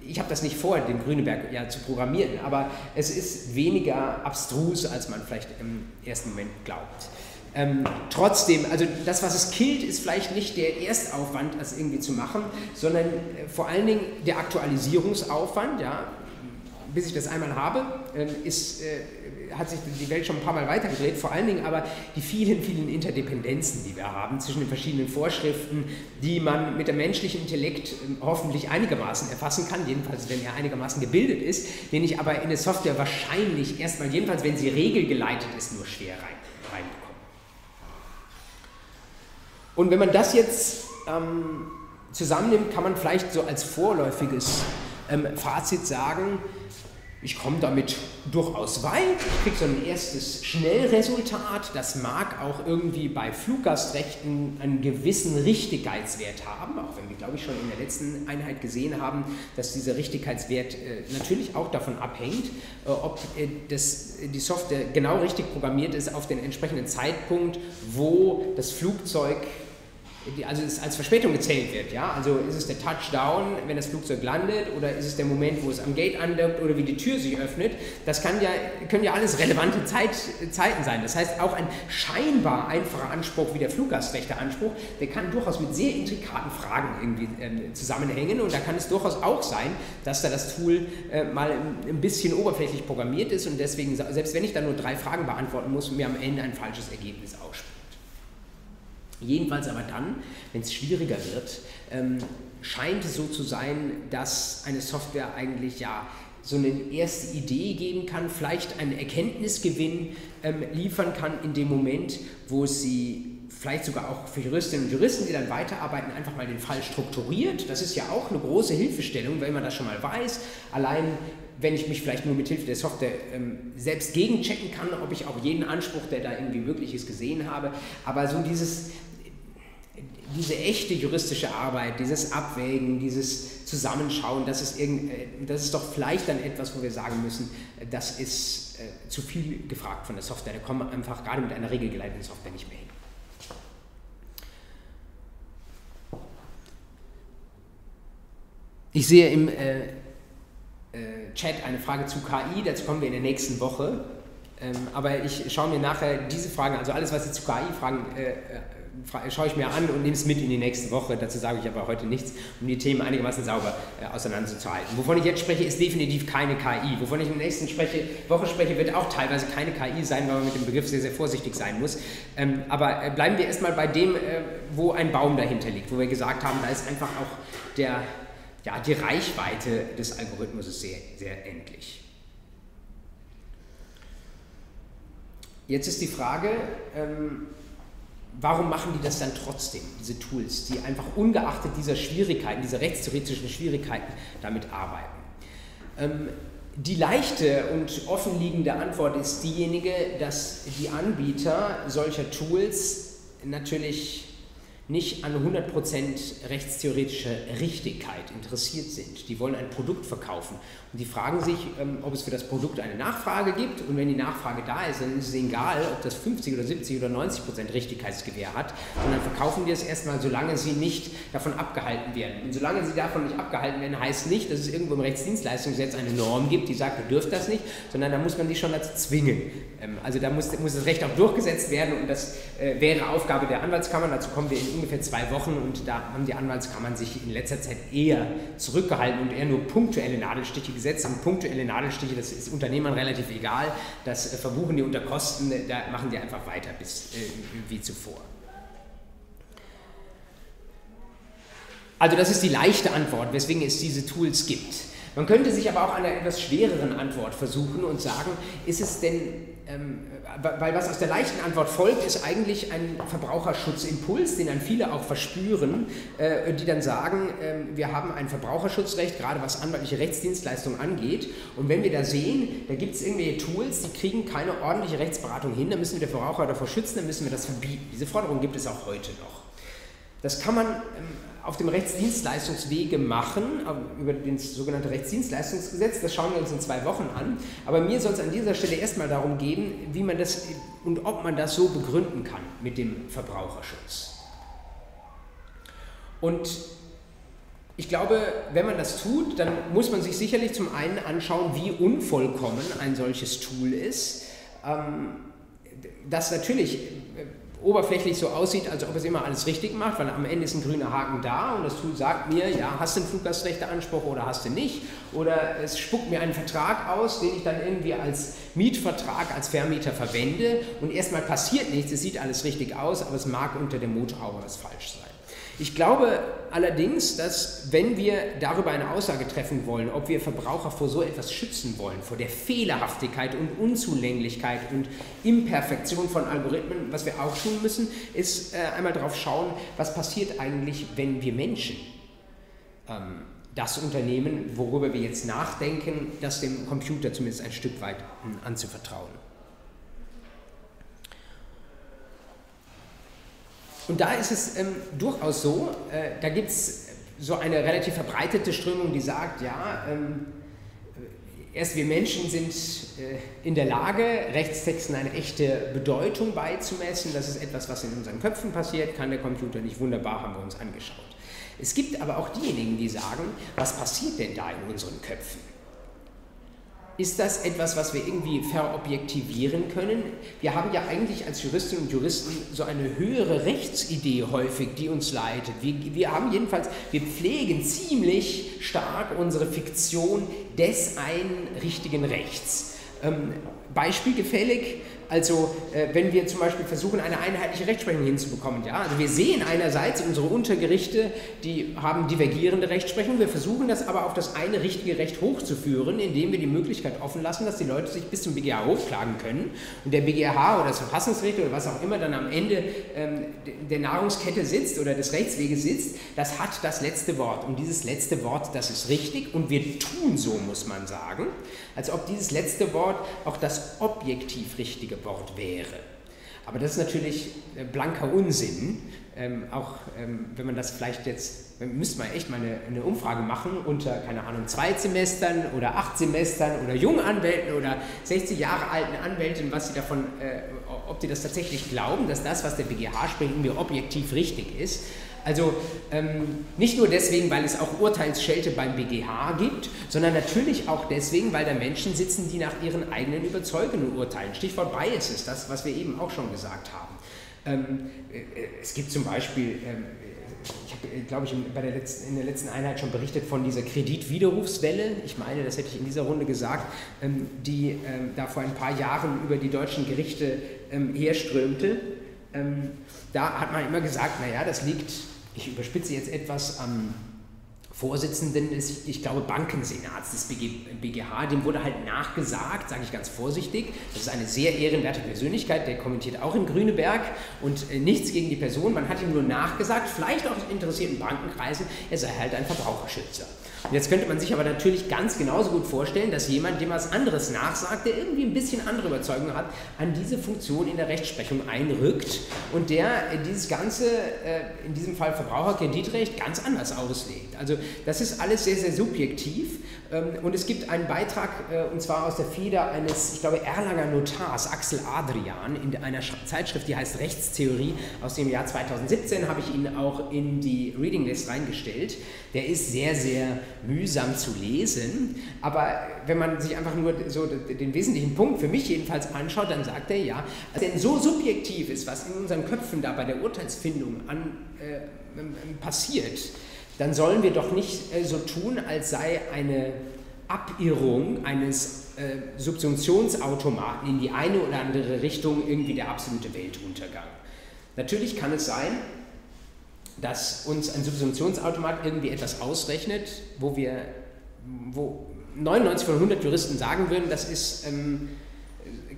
ich habe das nicht vor, den Grüneberg ja zu programmieren, aber es ist weniger abstrus, als man vielleicht im ersten Moment glaubt. Trotzdem, also das, was es killt, ist vielleicht nicht der Erstaufwand, das irgendwie zu machen, sondern vor allen Dingen der Aktualisierungsaufwand, ja, bis ich das einmal habe, hat sich die Welt schon ein paar Mal weitergedreht, vor allen Dingen aber die vielen, vielen Interdependenzen, die wir haben zwischen den verschiedenen Vorschriften, die man mit dem menschlichen Intellekt hoffentlich einigermaßen erfassen kann, jedenfalls wenn er einigermaßen gebildet ist, den ich aber in der Software wahrscheinlich erstmal, jedenfalls wenn sie regelgeleitet ist, nur schwer reinbekomme. Und wenn man das jetzt zusammennimmt, kann man vielleicht so als vorläufiges Fazit sagen, ich komme damit durchaus weit, ich kriege so ein erstes Schnellresultat, das mag auch irgendwie bei Fluggastrechten einen gewissen Richtigkeitswert haben, auch wenn wir, glaube ich, schon in der letzten Einheit gesehen haben, dass dieser Richtigkeitswert natürlich auch davon abhängt, ob die Software genau richtig programmiert ist auf den entsprechenden Zeitpunkt, wo das Flugzeug, also es als Verspätung gezählt wird, ja, also ist es der Touchdown, wenn das Flugzeug landet, oder ist es der Moment, wo es am Gate andockt, oder wie die Tür sich öffnet, das kann ja, können ja alles relevante Zeiten sein, das heißt auch ein scheinbar einfacher Anspruch wie der Fluggastrechteanspruch, der kann durchaus mit sehr intrikaten Fragen irgendwie zusammenhängen, und da kann es durchaus auch sein, dass da das Tool mal ein bisschen oberflächlich programmiert ist und deswegen, selbst wenn ich da nur 3 Fragen beantworten muss, mir am Ende ein falsches Ergebnis ausspricht. Jedenfalls aber dann, wenn es schwieriger wird, scheint es so zu sein, dass eine Software eigentlich ja so eine erste Idee geben kann, vielleicht einen Erkenntnisgewinn liefern kann in dem Moment, wo sie vielleicht sogar auch für Juristinnen und Juristen, die dann weiterarbeiten, einfach mal den Fall strukturiert. Das ist ja auch eine große Hilfestellung, wenn man das schon mal weiß. Allein wenn ich mich vielleicht nur mit Hilfe der Software selbst gegenchecken kann, ob ich auch jeden Anspruch, der da irgendwie möglich ist, gesehen habe. Aber so diese echte juristische Arbeit, dieses Abwägen, dieses Zusammenschauen, das ist doch vielleicht dann etwas, wo wir sagen müssen, das ist zu viel gefragt von der Software. Da kommen wir einfach gerade mit einer regelgeleiteten Software nicht mehr hin. Ich sehe im Chat eine Frage zu KI, dazu kommen wir in der nächsten Woche, aber ich schaue mir nachher diese Fragen, also alles, was Sie zu KI fragen, schaue ich mir an und nehme es mit in die nächste Woche, dazu sage ich aber heute nichts, um die Themen einigermaßen sauber auseinanderzuhalten. Wovon ich jetzt spreche, ist definitiv keine KI, wovon ich in der nächsten Woche spreche, wird auch teilweise keine KI sein, weil man mit dem Begriff sehr, sehr vorsichtig sein muss, aber bleiben wir erstmal bei dem, wo ein Baum dahinter liegt, wo wir gesagt haben, da ist einfach auch die Reichweite des Algorithmus ist sehr, sehr endlich. Jetzt ist die Frage, warum machen die das dann trotzdem, diese Tools, die einfach ungeachtet dieser Schwierigkeiten, dieser rechtstheoretischen Schwierigkeiten damit arbeiten? Die leichte und offenliegende Antwort ist diejenige, dass die Anbieter solcher Tools natürlich nicht an 100% rechtstheoretische Richtigkeit interessiert sind. Die wollen ein Produkt verkaufen und die fragen sich, ob es für das Produkt eine Nachfrage gibt, und wenn die Nachfrage da ist, dann ist es egal, ob das 50 oder 70 oder 90% Richtigkeitsgewähr hat, sondern verkaufen wir es erstmal, solange sie nicht davon abgehalten werden. Und solange sie davon nicht abgehalten werden, heißt nicht, dass es irgendwo im Rechtsdienstleistungsgesetz eine Norm gibt, die sagt, ihr dürft das nicht, sondern da muss man die schon dazu zwingen. Also da muss das Recht auch durchgesetzt werden, und das wäre Aufgabe der Anwaltskammer, dazu kommen wir in ungefähr 2 Wochen, und da haben die Anwaltskammern sich in letzter Zeit eher zurückgehalten und eher nur punktuelle Nadelstiche gesetzt haben. Punktuelle Nadelstiche, das ist Unternehmern relativ egal, das verbuchen die unter Kosten, da machen die einfach weiter bis wie zuvor. Also das ist die leichte Antwort, weswegen es diese Tools gibt. Man könnte sich aber auch an einer etwas schwereren Antwort versuchen und sagen, ist es denn, weil was aus der leichten Antwort folgt, ist eigentlich ein Verbraucherschutzimpuls, den dann viele auch verspüren, die dann sagen, wir haben ein Verbraucherschutzrecht, gerade was anwaltliche Rechtsdienstleistungen angeht, und wenn wir da sehen, da gibt es irgendwelche Tools, die kriegen keine ordentliche Rechtsberatung hin, dann müssen wir den Verbraucher davor schützen, dann müssen wir das verbieten. Diese Forderung gibt es auch heute noch. Das kann man auf dem Rechtsdienstleistungswege machen, über das sogenannte Rechtsdienstleistungsgesetz, das schauen wir uns in 2 Wochen an, aber mir soll es an dieser Stelle erstmal darum gehen, wie man das und ob man das so begründen kann mit dem Verbraucherschutz. Und ich glaube, wenn man das tut, dann muss man sich sicherlich zum einen anschauen, wie unvollkommen ein solches Tool ist, das natürlich oberflächlich so aussieht, als ob es immer alles richtig macht, weil am Ende ist ein grüner Haken da und das Tool sagt mir, ja, hast du einen Fluggastrechteanspruch oder hast du nicht, oder es spuckt mir einen Vertrag aus, den ich dann irgendwie als Mietvertrag, als Vermieter verwende, und erstmal passiert nichts, es sieht alles richtig aus, aber es mag unter dem Motorhaube was falsch sein. Ich glaube allerdings, dass wenn wir darüber eine Aussage treffen wollen, ob wir Verbraucher vor so etwas schützen wollen, vor der Fehlerhaftigkeit und Unzulänglichkeit und Imperfektion von Algorithmen, was wir auch tun müssen, ist einmal drauf schauen, was passiert eigentlich, wenn wir Menschen das Unternehmen, worüber wir jetzt nachdenken, das dem Computer zumindest ein Stück weit anzuvertrauen. Und da ist es durchaus so, da gibt es so eine relativ verbreitete Strömung, die sagt, ja, erst wir Menschen sind in der Lage, Rechtstexten eine echte Bedeutung beizumessen. Das ist etwas, was in unseren Köpfen passiert, kann der Computer nicht, wunderbar, haben wir uns angeschaut. Es gibt aber auch diejenigen, die sagen, was passiert denn da in unseren Köpfen? Ist das etwas, was wir irgendwie verobjektivieren können? Wir haben ja eigentlich als Juristinnen und Juristen so eine höhere Rechtsidee häufig, die uns leitet. Wir haben jedenfalls, wir pflegen ziemlich stark unsere Fiktion des einen richtigen Rechts. Beispielgefällig, also wenn wir zum Beispiel versuchen, eine einheitliche Rechtsprechung hinzubekommen, ja, also wir sehen einerseits unsere Untergerichte, die haben divergierende Rechtsprechung, wir versuchen das aber auf das eine richtige Recht hochzuführen, indem wir die Möglichkeit offen lassen, dass die Leute sich bis zum BGH hochklagen können und der BGH oder das Verfassungsgericht oder was auch immer dann am Ende der Nahrungskette sitzt oder des Rechtsweges sitzt, das hat das letzte Wort, und dieses letzte Wort, das ist richtig, und wir tun so, muss man sagen, als ob dieses letzte Wort auch das objektiv richtige Wort wäre. Aber das ist natürlich blanker Unsinn, auch wenn man das vielleicht jetzt, müsste man echt mal eine Umfrage machen unter, keine Ahnung, 2 Semestern oder 8 Semestern oder Junganwälten oder 60 Jahre alten Anwälten, was sie davon, ob die das tatsächlich glauben, dass das, was der BGH spricht, irgendwie objektiv richtig ist. Also nicht nur deswegen, weil es auch Urteilsschelte beim BGH gibt, sondern natürlich auch deswegen, weil da Menschen sitzen, die nach ihren eigenen Überzeugungen urteilen. Stichwort Bias ist das, was wir eben auch schon gesagt haben. Es gibt zum Beispiel, ich habe, glaube ich, in der letzten Einheit schon berichtet von dieser Kreditwiderrufswelle, ich meine, das hätte ich in dieser Runde gesagt, die da vor ein paar Jahren über die deutschen Gerichte herströmte. Da hat man immer gesagt, naja, das liegt, ich überspitze jetzt etwas, am Vorsitzenden des, ich glaube, Bankensenats des BGH, dem wurde halt nachgesagt, sage ich ganz vorsichtig, das ist eine sehr ehrenwerte Persönlichkeit, der kommentiert auch in Grüneberg, und nichts gegen die Person, man hat ihm nur nachgesagt, vielleicht auch in interessierten Bankenkreisen, er sei halt ein Verbraucherschützer. Und jetzt könnte man sich aber natürlich ganz genauso gut vorstellen, dass jemand, dem was anderes nachsagt, der irgendwie ein bisschen andere Überzeugung hat, an diese Funktion in der Rechtsprechung einrückt und der dieses ganze, in diesem Fall Verbraucherkreditrecht, ganz anders auslegt. Also das ist alles sehr, sehr subjektiv, und es gibt einen Beitrag, und zwar aus der Feder eines, ich glaube, Erlanger Notars, Axel Adrian, in einer Zeitschrift, die heißt Rechtstheorie, aus dem Jahr 2017, habe ich ihn auch in die Reading List reingestellt. Der ist sehr, sehr mühsam zu lesen, aber wenn man sich einfach nur so den wesentlichen Punkt für mich jedenfalls anschaut, dann sagt er ja, denn so subjektiv ist, was in unseren Köpfen da bei der Urteilsfindung passiert, dann sollen wir doch nicht so tun, als sei eine Abirrung eines Subsumptionsautomaten in die eine oder andere Richtung irgendwie der absolute Weltuntergang. Natürlich kann es sein, dass uns ein Subsumptionsautomat irgendwie etwas ausrechnet, wo wir wo 99 von 100 Juristen sagen würden, das ist,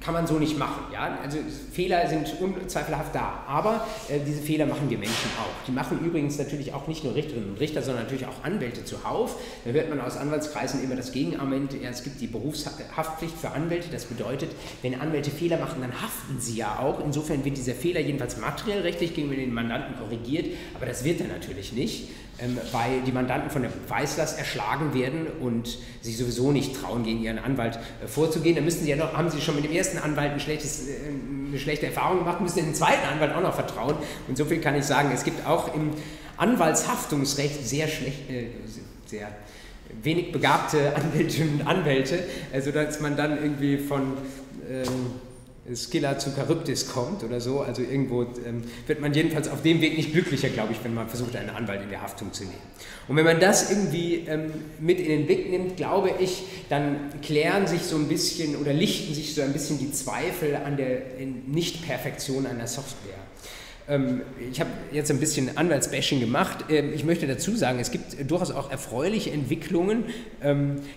kann man so nicht machen. Ja? Also Fehler sind unzweifelhaft da, aber diese Fehler machen wir Menschen auch. Die machen übrigens natürlich auch nicht nur Richterinnen und Richter, sondern natürlich auch Anwälte zuhauf. Da hört man aus Anwaltskreisen immer das Gegenargument, ja, es gibt die Berufshaftpflicht für Anwälte. Das bedeutet, wenn Anwälte Fehler machen, dann haften sie ja auch. Insofern wird dieser Fehler jedenfalls materiell rechtlich gegenüber den Mandanten korrigiert, aber das wird er natürlich nicht, weil die Mandanten von der Beweislast erschlagen werden und sich sowieso nicht trauen, gegen ihren Anwalt vorzugehen. Da müssen sie ja noch, haben sie schon mit dem ersten Anwalt eine schlechte Erfahrung gemacht, müssen dem zweiten Anwalt auch noch vertrauen. Und so viel kann ich sagen, es gibt auch im Anwaltshaftungsrecht sehr wenig begabte Anwältinnen und Anwälte, sodass man dann irgendwie von Skilla zu Charybdis kommt oder so. Also irgendwo wird man jedenfalls auf dem Weg nicht glücklicher, glaube ich, wenn man versucht, einen Anwalt in die Haftung zu nehmen. Und wenn man das irgendwie mit in den Blick nimmt, glaube ich, dann klären sich so ein bisschen oder lichten sich so ein bisschen die Zweifel an der Nichtperfektion einer Software. Ich habe jetzt ein bisschen Anwaltsbashing gemacht. Ich möchte dazu sagen, es gibt durchaus auch erfreuliche Entwicklungen,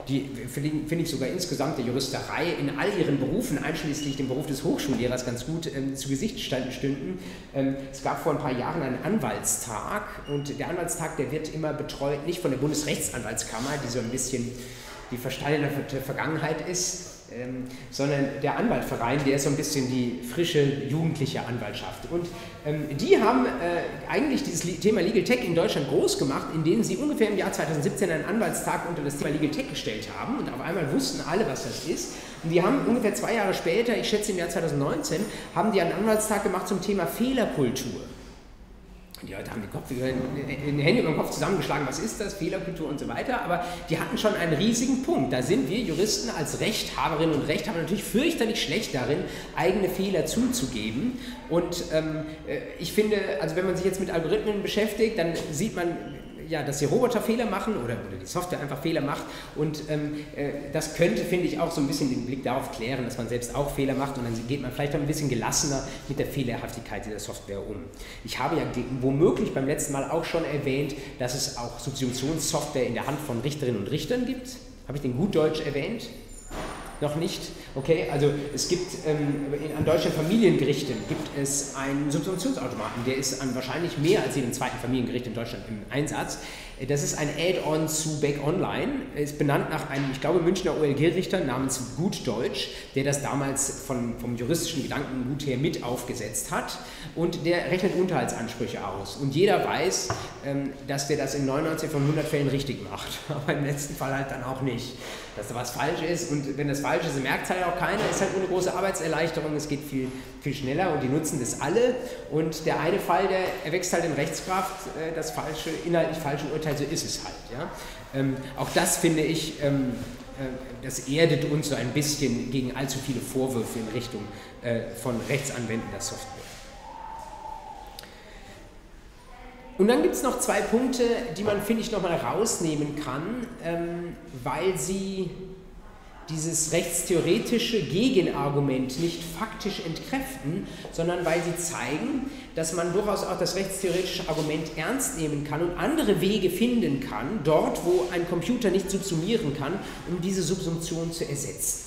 die, finde ich, sogar insgesamt der Juristerei in all ihren Berufen, einschließlich dem Beruf des Hochschullehrers, ganz gut zu Gesicht stünden. Es gab vor ein paar Jahren einen Anwaltstag, und der Anwaltstag, der wird immer betreut, nicht von der Bundesrechtsanwaltskammer, die so ein bisschen die versteinerte Vergangenheit ist, sondern der Anwaltverein, der ist so ein bisschen die frische, jugendliche Anwaltschaft. Und die haben eigentlich dieses Thema Legal Tech in Deutschland groß gemacht, indem sie ungefähr im Jahr 2017 einen Anwaltstag unter das Thema Legal Tech gestellt haben, und auf einmal wussten alle, was das ist. Und die haben ungefähr 2 Jahre später, ich schätze im Jahr 2019, haben die einen Anwaltstag gemacht zum Thema Fehlerkultur. Die Leute haben die Hände über den Kopf zusammengeschlagen, was ist das, Fehlerkultur und so weiter, aber die hatten schon einen riesigen Punkt. Da sind wir Juristen als Rechthaberinnen und Rechthaber natürlich fürchterlich schlecht darin, eigene Fehler zuzugeben. Und ich finde, also wenn man sich jetzt mit Algorithmen beschäftigt, dann sieht man, ja, dass die Roboter Fehler machen oder die Software einfach Fehler macht, und das könnte, finde ich, auch so ein bisschen den Blick darauf klären, dass man selbst auch Fehler macht, und dann geht man vielleicht auch ein bisschen gelassener mit der Fehlerhaftigkeit dieser Software um. Ich habe ja womöglich beim letzten Mal auch schon erwähnt, dass es auch Substitutionssoftware in der Hand von Richterinnen und Richtern gibt. Habe ich den Gutdeutsch erwähnt? Noch nicht? Okay, also es gibt an deutschen Familiengerichten gibt es einen Substitutionsautomaten, der ist an wahrscheinlich mehr als jedem zweiten Familiengericht in Deutschland im Einsatz. Das ist ein Add-on zu Beck Online, ist benannt nach einem, ich glaube, Münchner OLG-Richter namens Gutdeutsch, der das damals vom juristischen Gedankengut her mit aufgesetzt hat, und der rechnet Unterhaltsansprüche aus. Und jeder weiß, dass der das in 99 von 100 Fällen richtig macht, aber im letzten Fall halt dann auch nicht, dass da was falsch ist, und wenn das falsch ist, merkt es halt auch keiner, ist halt eine große Arbeitserleichterung, es geht viel, viel schneller, und die nutzen das alle, und der eine Fall, der erwächst halt in Rechtskraft, das falsche, inhaltlich falsche Urteil. Also ist es halt. Ja? Auch das, finde ich, das erdet uns so ein bisschen gegen allzu viele Vorwürfe in Richtung von rechtsanwendender Software. Und dann gibt es noch 2 Punkte, die man, finde ich, nochmal rausnehmen kann, weil sie dieses rechtstheoretische Gegenargument nicht faktisch entkräften, sondern weil sie zeigen, dass man durchaus auch das rechtstheoretische Argument ernst nehmen kann und andere Wege finden kann, dort, wo ein Computer nicht subsumieren kann, um diese Subsumption zu ersetzen.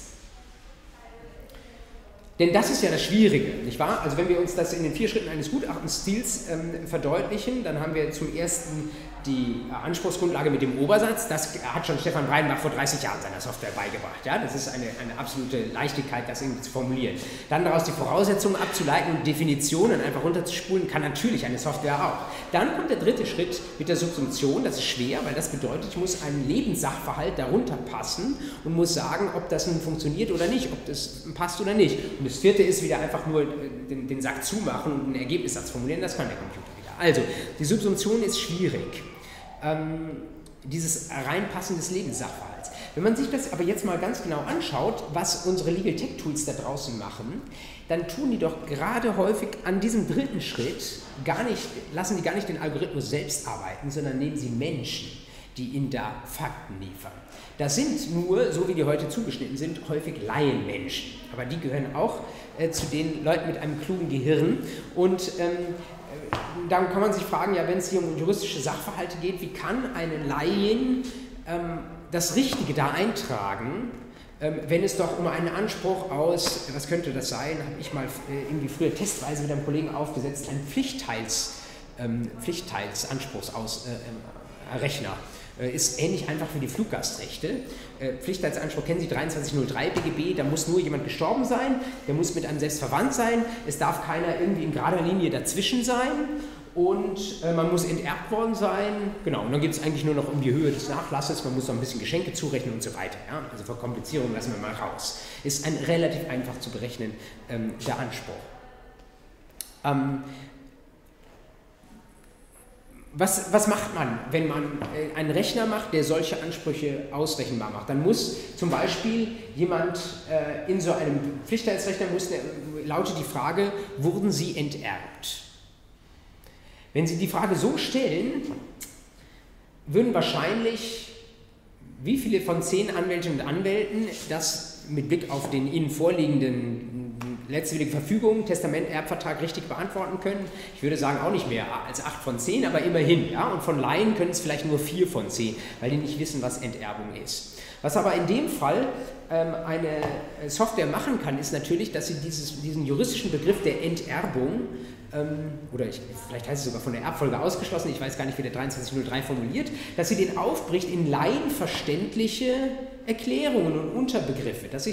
Denn das ist ja das Schwierige, nicht wahr? Also wenn wir uns das in den 4 Schritten eines Gutachtenstils verdeutlichen, dann haben wir zum ersten die Anspruchsgrundlage mit dem Obersatz. Das hat schon Stefan Breidenbach vor 30 Jahren seiner Software beigebracht. Ja? Das ist eine absolute Leichtigkeit, das irgendwie zu formulieren. Dann daraus die Voraussetzungen abzuleiten und Definitionen einfach runterzuspulen, kann natürlich eine Software auch. Dann kommt der 3. Schritt mit der Subsumption. Das ist schwer, weil das bedeutet, ich muss einen Lebenssachverhalt darunter passen und muss sagen, ob das nun funktioniert oder nicht, ob das passt oder nicht. Und das 4. ist wieder einfach nur den Sack zumachen und einen Ergebnissatz formulieren. Das kann der Computer. Also, die Subsumption ist schwierig, dieses Reinpassen des Lebenssachverhalts. Wenn man sich das aber jetzt mal ganz genau anschaut, was unsere Legal Tech Tools da draußen machen, dann tun die doch gerade häufig an diesem 3. Schritt gar nicht, lassen die gar nicht den Algorithmus selbst arbeiten, sondern nehmen sie Menschen, die ihnen da Fakten liefern. Das sind nur, so wie die heute zugeschnitten sind, häufig Laienmenschen. Aber die gehören auch zu den Leuten mit einem klugen Gehirn, und dann kann man sich fragen, ja, wenn es hier um juristische Sachverhalte geht, wie kann eine Laien das Richtige da eintragen, wenn es doch um einen Anspruch aus, was könnte das sein, habe ich mal irgendwie früher testweise mit einem Kollegen aufgesetzt, einen Pflichtteilsanspruchsrechner. Ist ähnlich einfach wie die Fluggastrechte. Pflichtteilsanspruch kennen Sie, 2303 BGB, da muss nur jemand gestorben sein, der muss mit einem selbst verwandt sein, es darf keiner irgendwie in gerader Linie dazwischen sein und man muss enterbt worden sein. Genau, und dann geht es eigentlich nur noch um die Höhe des Nachlasses, man muss noch ein bisschen Geschenke zurechnen und so weiter. Ja? Also Verkomplizierung lassen wir mal raus. Ist ein relativ einfach zu berechnen, der Anspruch. Was macht man, wenn man einen Rechner macht, der solche Ansprüche ausrechenbar macht? Dann muss zum Beispiel jemand in so einem Pflichtteilsrechner, lautet die Frage, wurden Sie enterbt? Wenn Sie die Frage so stellen, würden wahrscheinlich wie viele von 10 Anwältinnen und Anwälten das mit Blick auf den Ihnen vorliegenden letztwillige Verfügung, Testament, Erbvertrag richtig beantworten können? Ich würde sagen, auch nicht mehr als 8 von 10, aber immerhin. Ja? Und von Laien können es vielleicht nur 4 von 10, weil die nicht wissen, was Enterbung ist. Was aber in dem Fall eine Software machen kann, ist natürlich, dass sie diesen juristischen Begriff der Enterbung, oder vielleicht heißt es sogar von der Erbfolge ausgeschlossen, ich weiß gar nicht, wie der 2303 formuliert, dass sie den aufbricht in laienverständliche Erklärungen und Unterbegriffe. Das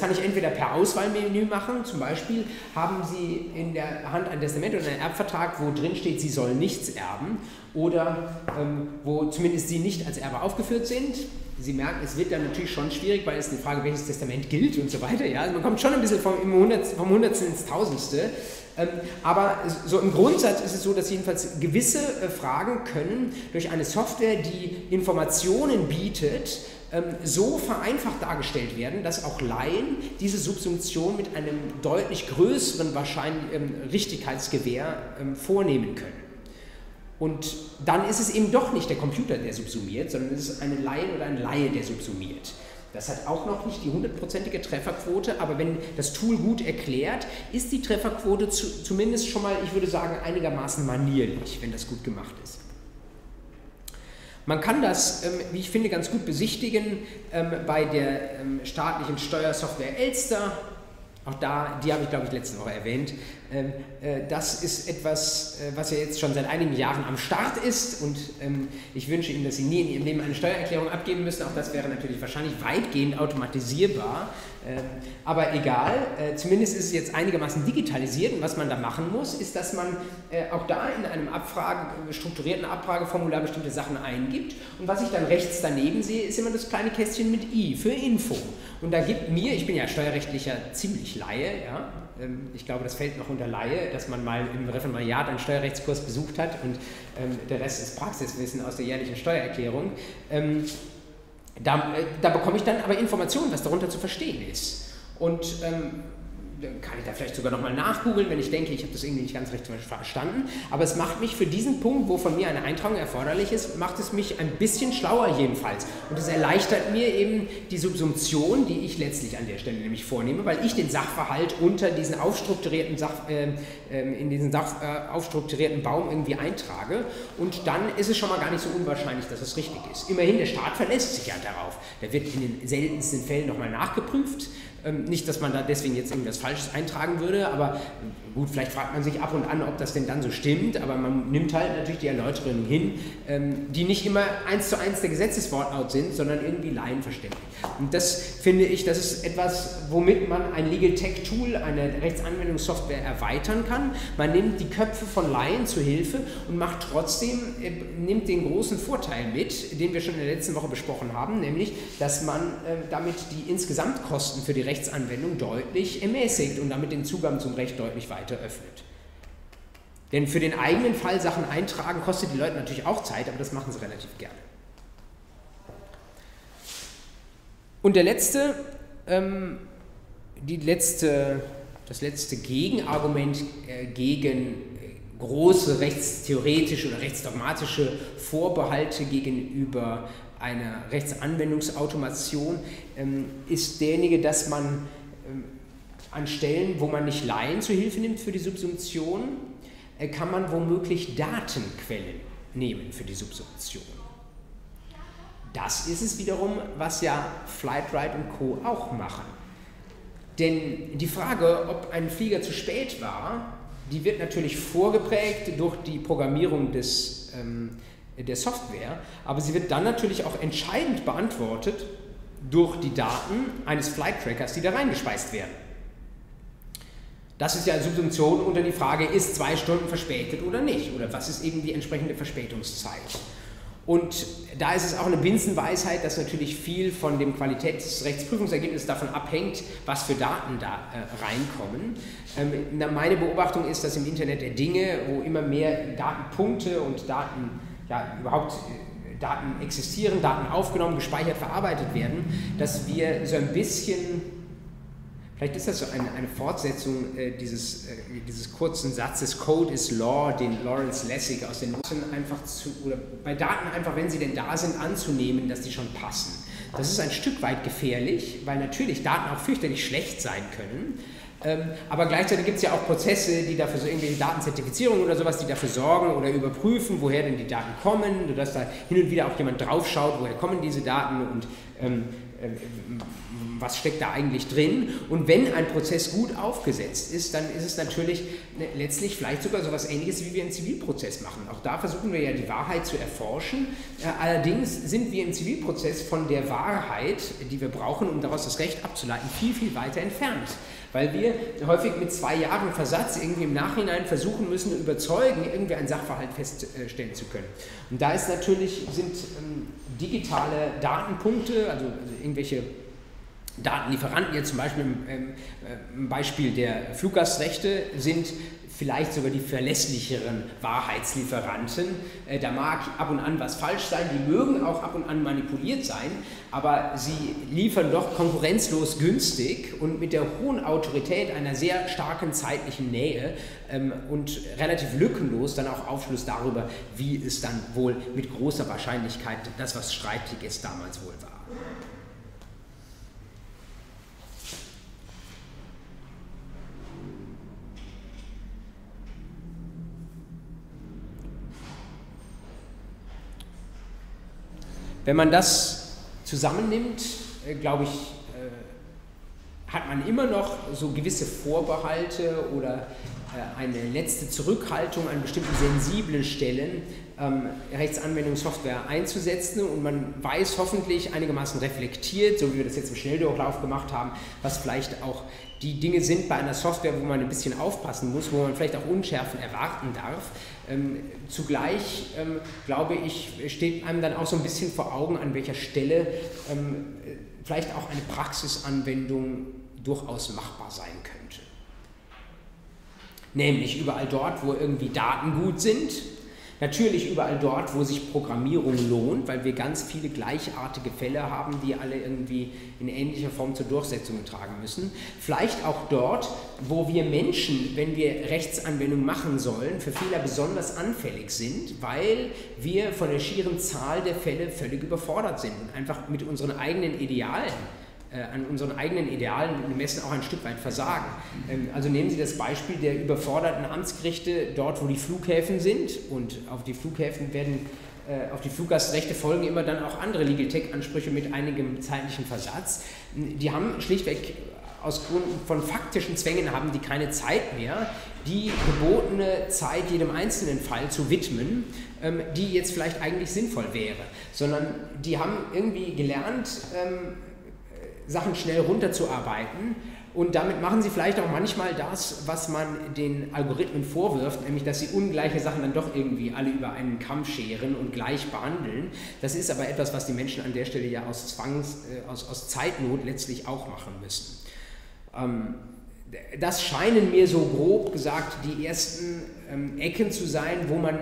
kann ich entweder per Auswahlmenü machen, zum Beispiel haben Sie in der Hand ein Testament oder einen Erbvertrag, wo drin steht, Sie sollen nichts erben oder wo zumindest Sie nicht als Erbe aufgeführt sind. Sie merken, es wird dann natürlich schon schwierig, weil es eine Frage, welches Testament gilt und so weiter. Ja? Also man kommt schon ein bisschen vom Hundertsten ins Tausendste. Aber so im Grundsatz ist es so, dass jedenfalls gewisse Fragen können durch eine Software, die Informationen bietet, so vereinfacht dargestellt werden, dass auch Laien diese Subsumption mit einem deutlich größeren Richtigkeitsgewähr vornehmen können. Und dann ist es eben doch nicht der Computer, der subsumiert, sondern es ist eine Laien oder ein Laie, der subsumiert. Das hat auch noch nicht die 100-prozentige Trefferquote, aber wenn das Tool gut erklärt, ist die Trefferquote zumindest schon mal, ich würde sagen, einigermaßen manierlich, wenn das gut gemacht ist. Man kann das, wie ich finde, ganz gut besichtigen bei der staatlichen Steuersoftware Elster. Auch da, die habe ich, glaube ich, letzte Woche erwähnt. Das ist etwas, was ja jetzt schon seit einigen Jahren am Start ist und ich wünsche Ihnen, dass Sie nie in Ihrem Leben eine Steuererklärung abgeben müssen. Auch das wäre natürlich wahrscheinlich weitgehend automatisierbar. Aber egal, zumindest ist es jetzt einigermaßen digitalisiert und was man da machen muss, ist, dass man auch da in einem strukturierten Abfrageformular bestimmte Sachen eingibt und was ich dann rechts daneben sehe, ist immer das kleine Kästchen mit I für Info und da gibt mir, ich bin ja steuerrechtlicher ziemlich Laie, ja, ich glaube, das fällt noch unter Laie, dass man mal im Referendariat einen Steuerrechtskurs besucht hat und der Rest ist Praxiswissen aus der jährlichen Steuererklärung. Da bekomme ich dann aber Informationen, was darunter zu verstehen ist. Und dann kann ich da vielleicht sogar nochmal nachgoogeln, wenn ich denke, ich habe das irgendwie nicht ganz richtig verstanden. Aber es macht mich für diesen Punkt, wo von mir eine Eintragung erforderlich ist, macht es mich ein bisschen schlauer jedenfalls. Und es erleichtert mir eben die Subsumption, die ich letztlich an der Stelle nämlich vornehme, weil ich den Sachverhalt unter diesen aufstrukturierten aufstrukturierten Baum irgendwie eintrage. Und dann ist es schon mal gar nicht so unwahrscheinlich, dass es richtig ist. Immerhin, der Staat verlässt sich ja darauf. Der wird in den seltensten Fällen nochmal nachgeprüft. Nicht, dass man da deswegen jetzt irgendwas Falsches eintragen würde, aber gut, vielleicht fragt man sich ab und an, ob das denn dann so stimmt, aber man nimmt halt natürlich die Erläuterungen hin, die nicht immer 1:1 der Gesetzeswortlaut sind, sondern irgendwie laienverständlich. Und das finde ich, das ist etwas, womit man ein Legal Tech Tool, eine Rechtsanwendungssoftware erweitern kann. Man nimmt die Köpfe von Laien zu Hilfe und macht trotzdem, nimmt den großen Vorteil mit, den wir schon in der letzten Woche besprochen haben, nämlich, dass man damit die Insgesamtkosten für die Rechtsanwendung deutlich ermäßigt und damit den Zugang zum Recht deutlich weiter öffnet. Denn für den eigenen Fall Sachen eintragen kostet die Leute natürlich auch Zeit, aber das machen sie relativ gerne. Und das letzte Gegenargument gegen große rechtstheoretische oder rechtsdogmatische Vorbehalte gegenüber einer Rechtsanwendungsautomation ist derjenige, dass man an Stellen, wo man nicht Laien zu Hilfe nimmt für die Subsumption, kann man womöglich Datenquellen nehmen für die Subsumption. Das ist es wiederum, was ja Flightright und Co. auch machen. Denn die Frage, ob ein Flieger zu spät war, die wird natürlich vorgeprägt durch die Programmierung der Software, aber sie wird dann natürlich auch entscheidend beantwortet durch die Daten eines Flight-Trackers, die da reingespeist werden. Das ist ja eine Subsumption unter die Frage, ist 2 Stunden verspätet oder nicht? Oder was ist eben die entsprechende Verspätungszeit? Und da ist es auch eine Binsenweisheit, dass natürlich viel von dem Qualitätsrechtsprüfungsergebnis davon abhängt, was für Daten da reinkommen. Meine Beobachtung ist, dass im Internet der Dinge, wo immer mehr Datenpunkte und Daten, ja überhaupt Daten existieren, Daten aufgenommen, gespeichert, verarbeitet werden, dass wir so ein bisschen, vielleicht ist das so eine Fortsetzung dieses kurzen Satzes Code is Law, den Lawrence Lessig aus den Noten einfach oder bei Daten einfach, wenn sie denn da sind, anzunehmen, dass die schon passen. Das ist ein Stück weit gefährlich, weil natürlich Daten auch fürchterlich schlecht sein können. Aber gleichzeitig gibt es ja auch Prozesse, die dafür so irgendwelche Datenzertifizierungen oder sowas, die dafür sorgen oder überprüfen, woher denn die Daten kommen, sodass da hin und wieder auch jemand drauf schaut, woher kommen diese Daten und was steckt da eigentlich drin. Und wenn ein Prozess gut aufgesetzt ist, dann ist es natürlich letztlich vielleicht sogar so etwas Ähnliches, wie wir einen Zivilprozess machen. Auch da versuchen wir ja die Wahrheit zu erforschen. Allerdings sind wir im Zivilprozess von der Wahrheit, die wir brauchen, um daraus das Recht abzuleiten, viel, viel weiter entfernt. Weil wir häufig mit 2 Jahren Versatz irgendwie im Nachhinein versuchen müssen, überzeugen, irgendwie einen Sachverhalt feststellen zu können. Und da ist natürlich, sind digitale Datenpunkte, also irgendwelche Datenlieferanten, jetzt zum Beispiel im Beispiel der Fluggastrechte, sind vielleicht sogar die verlässlicheren Wahrheitslieferanten. Da mag ab und an was falsch sein, die mögen auch ab und an manipuliert sein, aber sie liefern doch konkurrenzlos günstig und mit der hohen Autorität einer sehr starken zeitlichen Nähe und relativ lückenlos dann auch Aufschluss darüber, wie es dann wohl mit großer Wahrscheinlichkeit das, was streitig ist, damals wohl war. Wenn man das zusammennimmt, glaube ich, hat man immer noch so gewisse Vorbehalte oder eine letzte Zurückhaltung an bestimmten sensiblen Stellen, Rechtsanwendungssoftware einzusetzen, und man weiß hoffentlich einigermaßen reflektiert, so wie wir das jetzt im Schnelldurchlauf gemacht haben, was vielleicht auch die Dinge sind bei einer Software, wo man ein bisschen aufpassen muss, wo man vielleicht auch Unschärfen erwarten darf. Zugleich, glaube ich, steht einem dann auch so ein bisschen vor Augen, an welcher Stelle vielleicht auch eine Praxisanwendung durchaus machbar sein könnte. Nämlich überall dort, wo irgendwie Daten gut sind, natürlich überall dort, wo sich Programmierung lohnt, weil wir ganz viele gleichartige Fälle haben, die alle irgendwie in ähnlicher Form zur Durchsetzung getragen müssen. Vielleicht auch dort, wo wir Menschen, wenn wir Rechtsanwendung machen sollen, für Fehler besonders anfällig sind, weil wir von der schieren Zahl der Fälle völlig überfordert sind und einfach mit unseren eigenen Idealen, messen auch ein Stück weit versagen. Also nehmen Sie das Beispiel der überforderten Amtsgerichte dort, wo die Flughäfen sind, und auf die Fluggastrechte folgen immer dann auch andere Legal Tech Ansprüche mit einigem zeitlichen Versatz. Die haben schlichtweg aus Gründen von faktischen Zwängen haben die keine Zeit mehr, die gebotene Zeit jedem einzelnen Fall zu widmen, die jetzt vielleicht eigentlich sinnvoll wäre, sondern die haben irgendwie gelernt, Sachen schnell runterzuarbeiten, und damit machen sie vielleicht auch manchmal das, was man den Algorithmen vorwirft, nämlich dass sie ungleiche Sachen dann doch irgendwie alle über einen Kamm scheren und gleich behandeln. Das ist aber etwas, was die Menschen an der Stelle ja aus Zeitnot letztlich auch machen müssen. Das scheinen mir so grob gesagt die ersten Ecken zu sein, wo man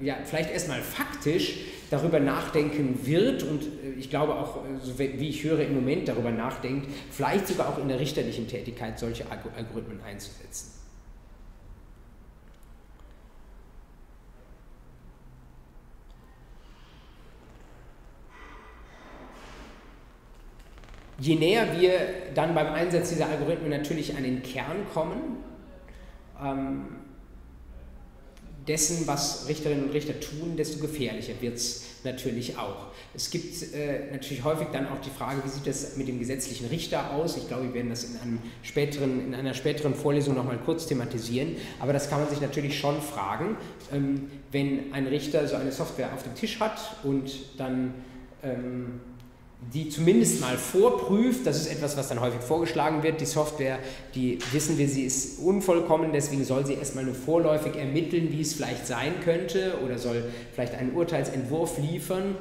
ja vielleicht erstmal faktisch darüber nachdenken wird, und ich glaube auch, so wie ich höre, im Moment darüber nachdenkt, vielleicht sogar auch in der richterlichen Tätigkeit solche Algorithmen einzusetzen. Je näher wir dann beim Einsatz dieser Algorithmen natürlich an den Kern kommen, dessen, was Richterinnen und Richter tun, desto gefährlicher wird es natürlich auch. Es gibt natürlich häufig dann auch die Frage, wie sieht das mit dem gesetzlichen Richter aus? Ich glaube, wir werden das in einer späteren Vorlesung nochmal kurz thematisieren, aber das kann man sich natürlich schon fragen, wenn ein Richter so eine Software auf dem Tisch hat und dann die zumindest mal vorprüft, das ist etwas, was dann häufig vorgeschlagen wird, die Software, die wissen wir, sie ist unvollkommen, deswegen soll sie erstmal nur vorläufig ermitteln, wie es vielleicht sein könnte oder soll vielleicht einen Urteilsentwurf liefern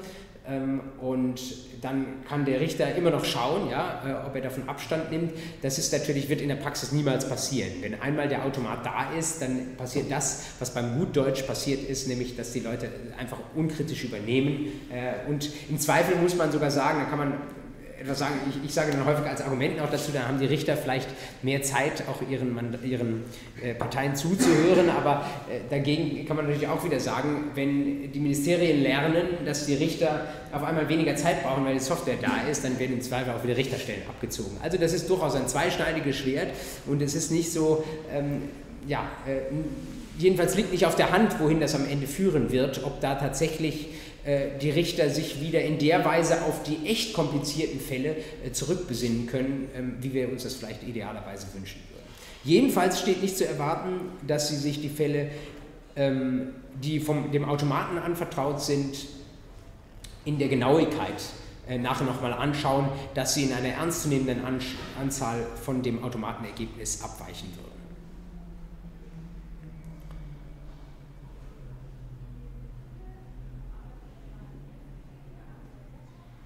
und dann kann der Richter immer noch schauen, ja, ob er davon Abstand nimmt. Das ist natürlich, wird in der Praxis niemals passieren. Wenn einmal der Automat da ist, dann passiert das, was beim Gutdeutsch passiert ist, nämlich, dass die Leute einfach unkritisch übernehmen und im Zweifel muss man sogar sagen, da kann man etwas sagen, ich sage dann häufig als Argument auch dazu, da haben die Richter vielleicht mehr Zeit, auch ihren Parteien zuzuhören, aber dagegen kann man natürlich auch wieder sagen, wenn die Ministerien lernen, dass die Richter auf einmal weniger Zeit brauchen, weil die Software da ist, dann werden im Zweifel auch wieder Richterstellen abgezogen. Also das ist durchaus ein zweischneidiges Schwert und es ist nicht so, jedenfalls liegt nicht auf der Hand, wohin das am Ende führen wird, ob da tatsächlich die Richter sich wieder in der Weise auf die echt komplizierten Fälle zurückbesinnen können, wie wir uns das vielleicht idealerweise wünschen würden. Jedenfalls steht nicht zu erwarten, dass sie sich die Fälle, die dem Automaten anvertraut sind, in der Genauigkeit nachher nochmal anschauen, dass sie in einer ernstzunehmenden Anzahl von dem Automatenergebnis abweichen würden.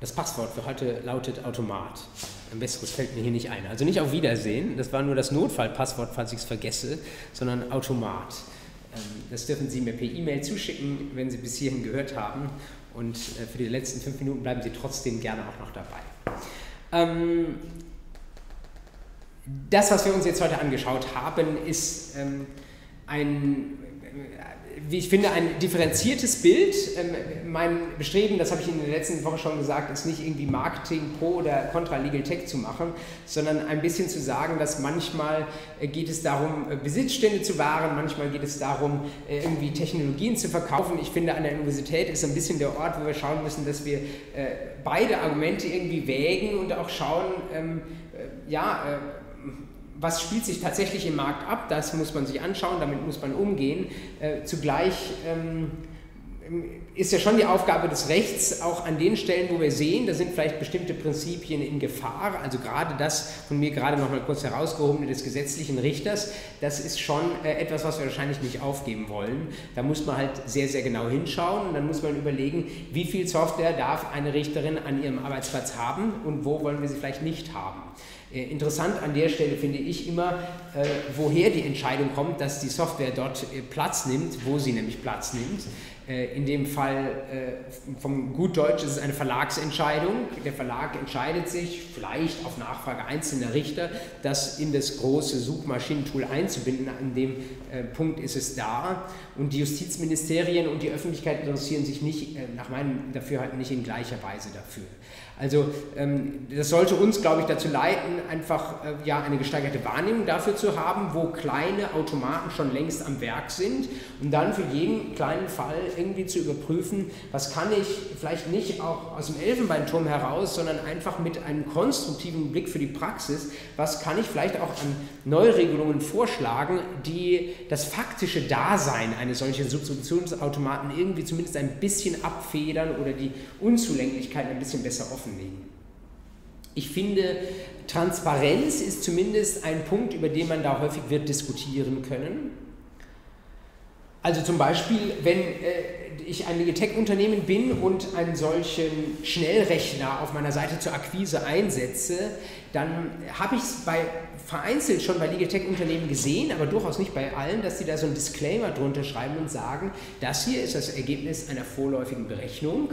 Das Passwort für heute lautet Automat. Ein besseres fällt mir hier nicht ein. Also nicht auf Wiedersehen, das war nur das Notfallpasswort, falls ich es vergesse, sondern Automat. Das dürfen Sie mir per E-Mail zuschicken, wenn Sie bis hierhin gehört haben. Und für die letzten 5 Minuten bleiben Sie trotzdem gerne auch noch dabei. Das, was wir uns jetzt heute angeschaut haben, ist wie ich finde, ein differenziertes Bild. Mein Bestreben, das habe ich in der letzten Woche schon gesagt, ist nicht irgendwie Marketing pro oder contra Legal Tech zu machen, sondern ein bisschen zu sagen, dass manchmal geht es darum, Besitzstände zu wahren, manchmal geht es darum, irgendwie Technologien zu verkaufen. Ich finde, an der Universität ist ein bisschen der Ort, wo wir schauen müssen, dass wir beide Argumente irgendwie wägen und auch schauen, was spielt sich tatsächlich im Markt ab, das muss man sich anschauen, damit muss man umgehen. Zugleich ist ja schon die Aufgabe des Rechts, auch an den Stellen, wo wir sehen, da sind vielleicht bestimmte Prinzipien in Gefahr, also gerade das von mir gerade nochmal kurz herausgehobene des gesetzlichen Richters, das ist schon etwas, was wir wahrscheinlich nicht aufgeben wollen. Da muss man halt sehr, sehr genau hinschauen und dann muss man überlegen, wie viel Software darf eine Richterin an ihrem Arbeitsplatz haben und wo wollen wir sie vielleicht nicht haben. Interessant an der Stelle finde ich immer, woher die Entscheidung kommt, dass die Software dort Platz nimmt, wo sie nämlich Platz nimmt. In dem Fall vom Gutdeutsch ist es eine Verlagsentscheidung. Der Verlag entscheidet sich, vielleicht auf Nachfrage einzelner Richter, das in das große Suchmaschinentool einzubinden. An dem Punkt ist es da. Und die Justizministerien und die Öffentlichkeit interessieren sich nicht, nach meinem Dafürhalten nicht in gleicher Weise dafür. Also das sollte uns, glaube ich, dazu leiten, einfach eine gesteigerte Wahrnehmung dafür zu haben, wo kleine Automaten schon längst am Werk sind und dann für jeden kleinen Fall irgendwie zu überprüfen, was kann ich vielleicht nicht auch aus dem Elfenbeinturm heraus, sondern einfach mit einem konstruktiven Blick für die Praxis, was kann ich vielleicht auch an Neuregelungen vorschlagen, die das faktische Dasein eines solchen Substitutionsautomaten irgendwie zumindest ein bisschen abfedern oder die Unzulänglichkeiten ein bisschen besser offen legen. Ich finde, Transparenz ist zumindest ein Punkt, über den man da häufig wird diskutieren können. Also zum Beispiel, wenn ich ein Legal Tech Unternehmen bin und einen solchen Schnellrechner auf meiner Seite zur Akquise einsetze, dann habe ich es vereinzelt schon bei Legal Tech Unternehmen gesehen, aber durchaus nicht bei allen, dass die da so einen Disclaimer drunter schreiben und sagen, das hier ist das Ergebnis einer vorläufigen Berechnung.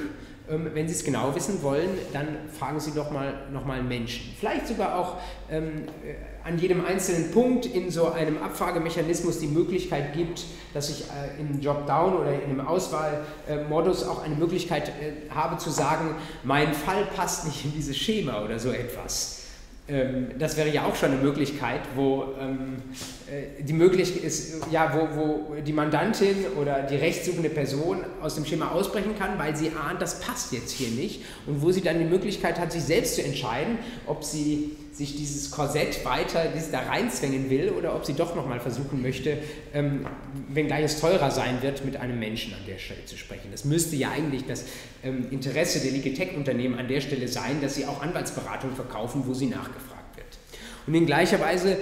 Wenn Sie es genau wissen wollen, dann fragen Sie doch noch mal einen Menschen. Vielleicht sogar auch an jedem einzelnen Punkt in so einem Abfragemechanismus die Möglichkeit gibt, dass ich im Dropdown oder in einem Auswahlmodus auch eine Möglichkeit habe zu sagen, mein Fall passt nicht in dieses Schema oder so etwas. das wäre ja auch schon eine Möglichkeit, wo wo die Mandantin oder die rechtssuchende Person aus dem Schema ausbrechen kann, weil sie ahnt, das passt jetzt hier nicht, und wo sie dann die Möglichkeit hat, sich selbst zu entscheiden, ob sie sich dieses Korsett weiter da reinzwängen will oder ob sie doch nochmal versuchen möchte, wenngleich es teurer sein wird, mit einem Menschen an der Stelle zu sprechen. Das müsste ja eigentlich das Interesse der Legal Tech Unternehmen an der Stelle sein, dass sie auch Anwaltsberatung verkaufen, wo sie nachgefragt wird. Und in gleicher Weise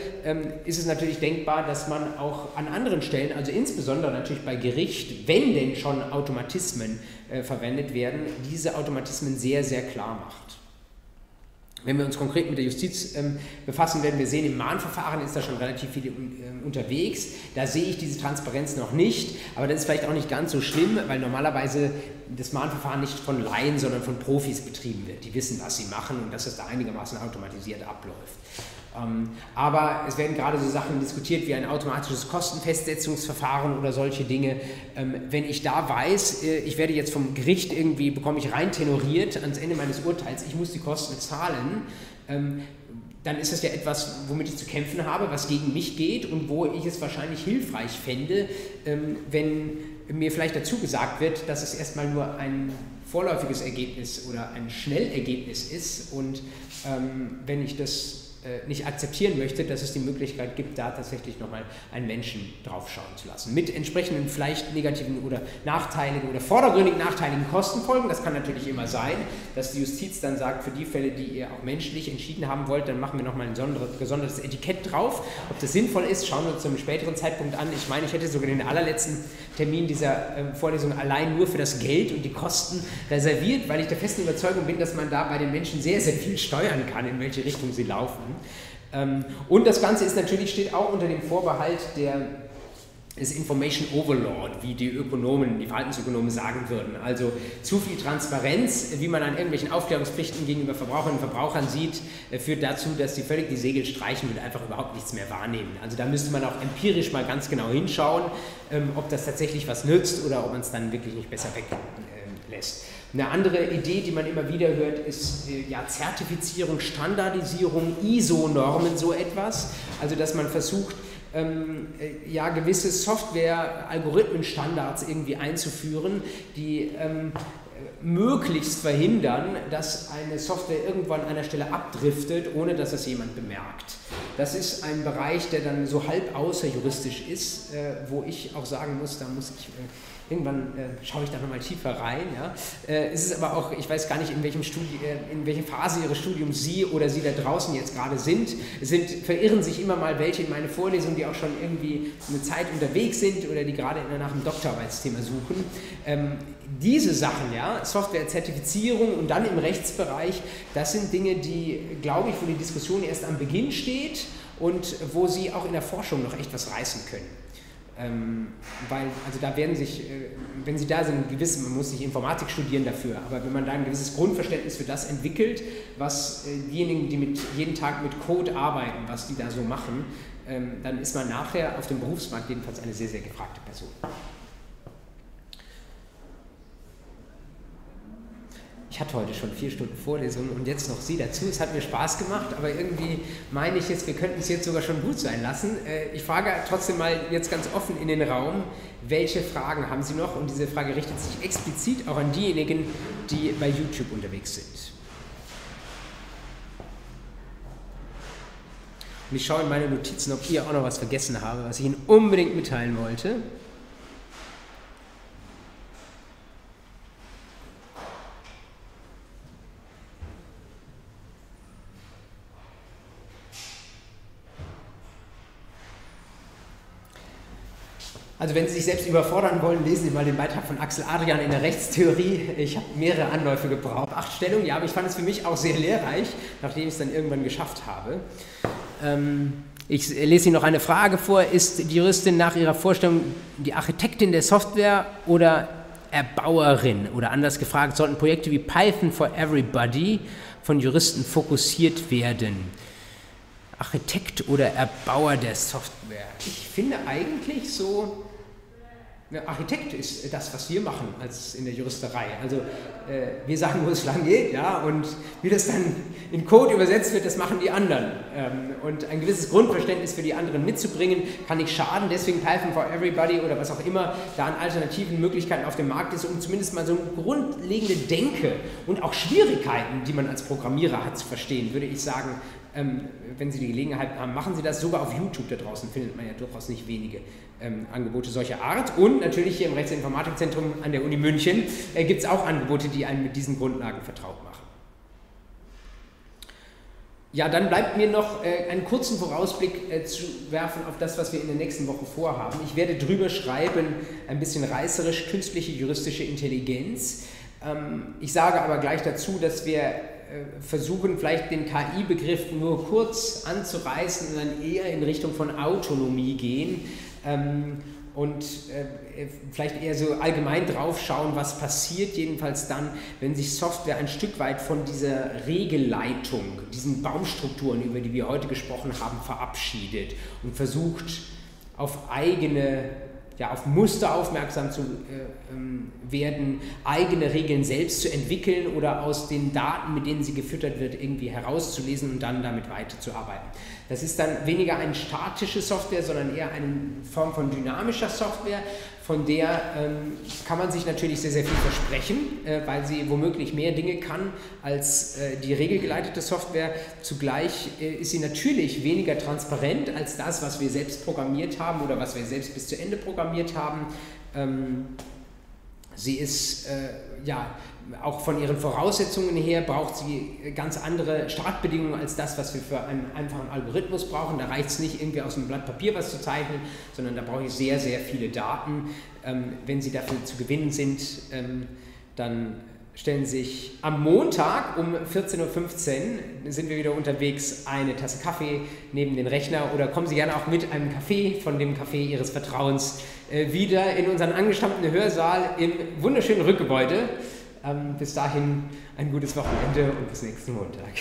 ist es natürlich denkbar, dass man auch an anderen Stellen, also insbesondere natürlich bei Gericht, wenn denn schon Automatismen verwendet werden, diese Automatismen sehr, sehr klar macht. Wenn wir uns konkret mit der Justiz befassen, werden wir sehen, im Mahnverfahren ist da schon relativ viel unterwegs. Da sehe ich diese Transparenz noch nicht, aber das ist vielleicht auch nicht ganz so schlimm, weil normalerweise das Mahnverfahren nicht von Laien, sondern von Profis betrieben wird. Die wissen, was sie machen und dass das da einigermaßen automatisiert abläuft. Aber es werden gerade so Sachen diskutiert wie ein automatisches Kostenfestsetzungsverfahren oder solche Dinge. Wenn ich da weiß, ich werde jetzt vom Gericht irgendwie, bekomme ich rein tenoriert ans Ende meines Urteils, ich muss die Kosten zahlen, dann ist das ja etwas, womit ich zu kämpfen habe, was gegen mich geht und wo ich es wahrscheinlich hilfreich fände, wenn mir vielleicht dazu gesagt wird, dass es erstmal nur ein vorläufiges Ergebnis oder ein Schnellergebnis ist, und wenn ich das nicht akzeptieren möchte, dass es die Möglichkeit gibt, da tatsächlich nochmal einen Menschen draufschauen zu lassen. Mit entsprechenden vielleicht negativen oder nachteiligen oder vordergründig nachteiligen Kostenfolgen. Das kann natürlich immer sein, dass die Justiz dann sagt, für die Fälle, die ihr auch menschlich entschieden haben wollt, dann machen wir nochmal ein gesondertes Etikett drauf. Ob das sinnvoll ist, schauen wir uns zu einem späteren Zeitpunkt an. Ich meine, ich hätte sogar den allerletzten Termin dieser Vorlesung allein nur für das Geld und die Kosten reserviert, weil ich der festen Überzeugung bin, dass man da bei den Menschen sehr, sehr viel steuern kann, in welche Richtung sie laufen. Und das Ganze ist natürlich, steht auch unter dem Vorbehalt des Information Overload, wie die Ökonomen, die Verhaltensökonomen sagen würden. Also zu viel Transparenz, wie man an irgendwelchen Aufklärungspflichten gegenüber Verbraucherinnen und Verbrauchern sieht, führt dazu, dass sie völlig die Segel streichen und einfach überhaupt nichts mehr wahrnehmen. Also da müsste man auch empirisch mal ganz genau hinschauen, ob das tatsächlich was nützt oder ob man es dann wirklich nicht besser weglässt. Eine andere Idee, die man immer wieder hört, ist Zertifizierung, Standardisierung, ISO-Normen, so etwas. Also dass man versucht, gewisse Software-Algorithmen-Standards irgendwie einzuführen, die möglichst verhindern, dass eine Software irgendwann an einer Stelle abdriftet, ohne dass das jemand bemerkt. Das ist ein Bereich, der dann so halb außerjuristisch ist, wo ich auch sagen muss, da muss ich... Irgendwann schaue ich da nochmal tiefer rein. Ja. Es ist aber auch, ich weiß gar nicht, in welcher Phase Ihres Studiums Sie oder Sie da draußen jetzt gerade sind. Verirren sich immer mal welche in meine Vorlesungen, die auch schon irgendwie eine Zeit unterwegs sind oder die gerade nach einem Doktorarbeitsthema suchen. Diese Sachen, ja, Softwarezertifizierung und dann im Rechtsbereich, das sind Dinge, die, glaube ich, wo die Diskussion erst am Beginn steht und wo Sie auch in der Forschung noch echt was reißen können. Weil, also da werden sich, wenn Sie da sind, gewiss, man muss nicht Informatik studieren dafür, aber wenn man da ein gewisses Grundverständnis für das entwickelt, was diejenigen, die jeden Tag mit Code arbeiten, was die da so machen, dann ist man nachher auf dem Berufsmarkt jedenfalls eine sehr, sehr gefragte Person. Ich hatte heute schon 4 Stunden Vorlesungen und jetzt noch Sie dazu. Es hat mir Spaß gemacht, aber irgendwie meine ich jetzt, wir könnten es jetzt sogar schon gut sein lassen. Ich frage trotzdem mal jetzt ganz offen in den Raum, welche Fragen haben Sie noch? Und diese Frage richtet sich explizit auch an diejenigen, die bei YouTube unterwegs sind. Und ich schaue in meine Notizen, ob ich auch noch was vergessen habe, was ich Ihnen unbedingt mitteilen wollte. Also wenn Sie sich selbst überfordern wollen, lesen Sie mal den Beitrag von Axel Adrian in der Rechtstheorie. Ich habe mehrere Anläufe gebraucht. 8 Stellungen, ja, aber ich fand es für mich auch sehr lehrreich, nachdem ich es dann irgendwann geschafft habe. Ich lese Ihnen noch eine Frage vor. Ist die Juristin nach Ihrer Vorstellung die Architektin der Software oder Erbauerin? Oder anders gefragt, sollten Projekte wie Python for Everybody von Juristen fokussiert werden? Architekt oder Erbauer der Software? Ich finde eigentlich so... Architekt ist das, was wir machen als in der Juristerei. Also wir sagen, wo es lang geht, ja, und wie das dann in Code übersetzt wird, das machen die anderen. Und ein gewisses Grundverständnis für die anderen mitzubringen, kann nicht schaden. Deswegen Python for Everybody oder was auch immer da an alternativen Möglichkeiten auf dem Markt ist, um zumindest mal so grundlegende Denke und auch Schwierigkeiten, die man als Programmierer hat, zu verstehen, würde ich sagen. Wenn Sie die Gelegenheit haben, machen Sie das. Sogar auf YouTube da draußen findet man ja durchaus nicht wenige Angebote solcher Art. Und natürlich hier im Rechtsinformatikzentrum an der Uni München gibt es auch Angebote, die einen mit diesen Grundlagen vertraut machen. Ja, dann bleibt mir noch einen kurzen Vorausblick zu werfen auf das, was wir in den nächsten Wochen vorhaben. Ich werde drüber schreiben, ein bisschen reißerisch, künstliche juristische Intelligenz. Ich sage aber gleich dazu, dass wir versuchen, vielleicht den KI-Begriff nur kurz anzureißen und dann eher in Richtung von Autonomie gehen und vielleicht eher so allgemein drauf schauen, was passiert jedenfalls dann, wenn sich Software ein Stück weit von dieser Regelleitung, diesen Baumstrukturen, über die wir heute gesprochen haben, verabschiedet und versucht, auf eigene, ja, auf Muster aufmerksam zu werden, eigene Regeln selbst zu entwickeln oder aus den Daten, mit denen sie gefüttert wird, irgendwie herauszulesen und dann damit weiterzuarbeiten. Das ist dann weniger eine statische Software, sondern eher eine Form von dynamischer Software, von der kann man sich natürlich sehr, sehr viel versprechen, weil sie womöglich mehr Dinge kann als die regelgeleitete Software. Zugleich ist sie natürlich weniger transparent als das, was wir selbst programmiert haben oder was wir selbst bis zu Ende programmiert haben. Sie ist, ja, auch von ihren Voraussetzungen her braucht sie ganz andere Startbedingungen als das, was wir für einen einfachen Algorithmus brauchen. Da reicht es nicht, irgendwie aus einem Blatt Papier was zu zeichnen, sondern da brauche ich sehr, sehr viele Daten. Wenn sie dafür zu gewinnen sind, dann stellen sich am Montag um 14:15 Uhr, sind wir wieder unterwegs, eine Tasse Kaffee neben den Rechner, oder kommen Sie gerne auch mit einem Kaffee von dem Café Ihres Vertrauens wieder in unseren angestammten Hörsaal im wunderschönen Rückgebäude. Bis dahin ein gutes Wochenende und bis nächsten Montag.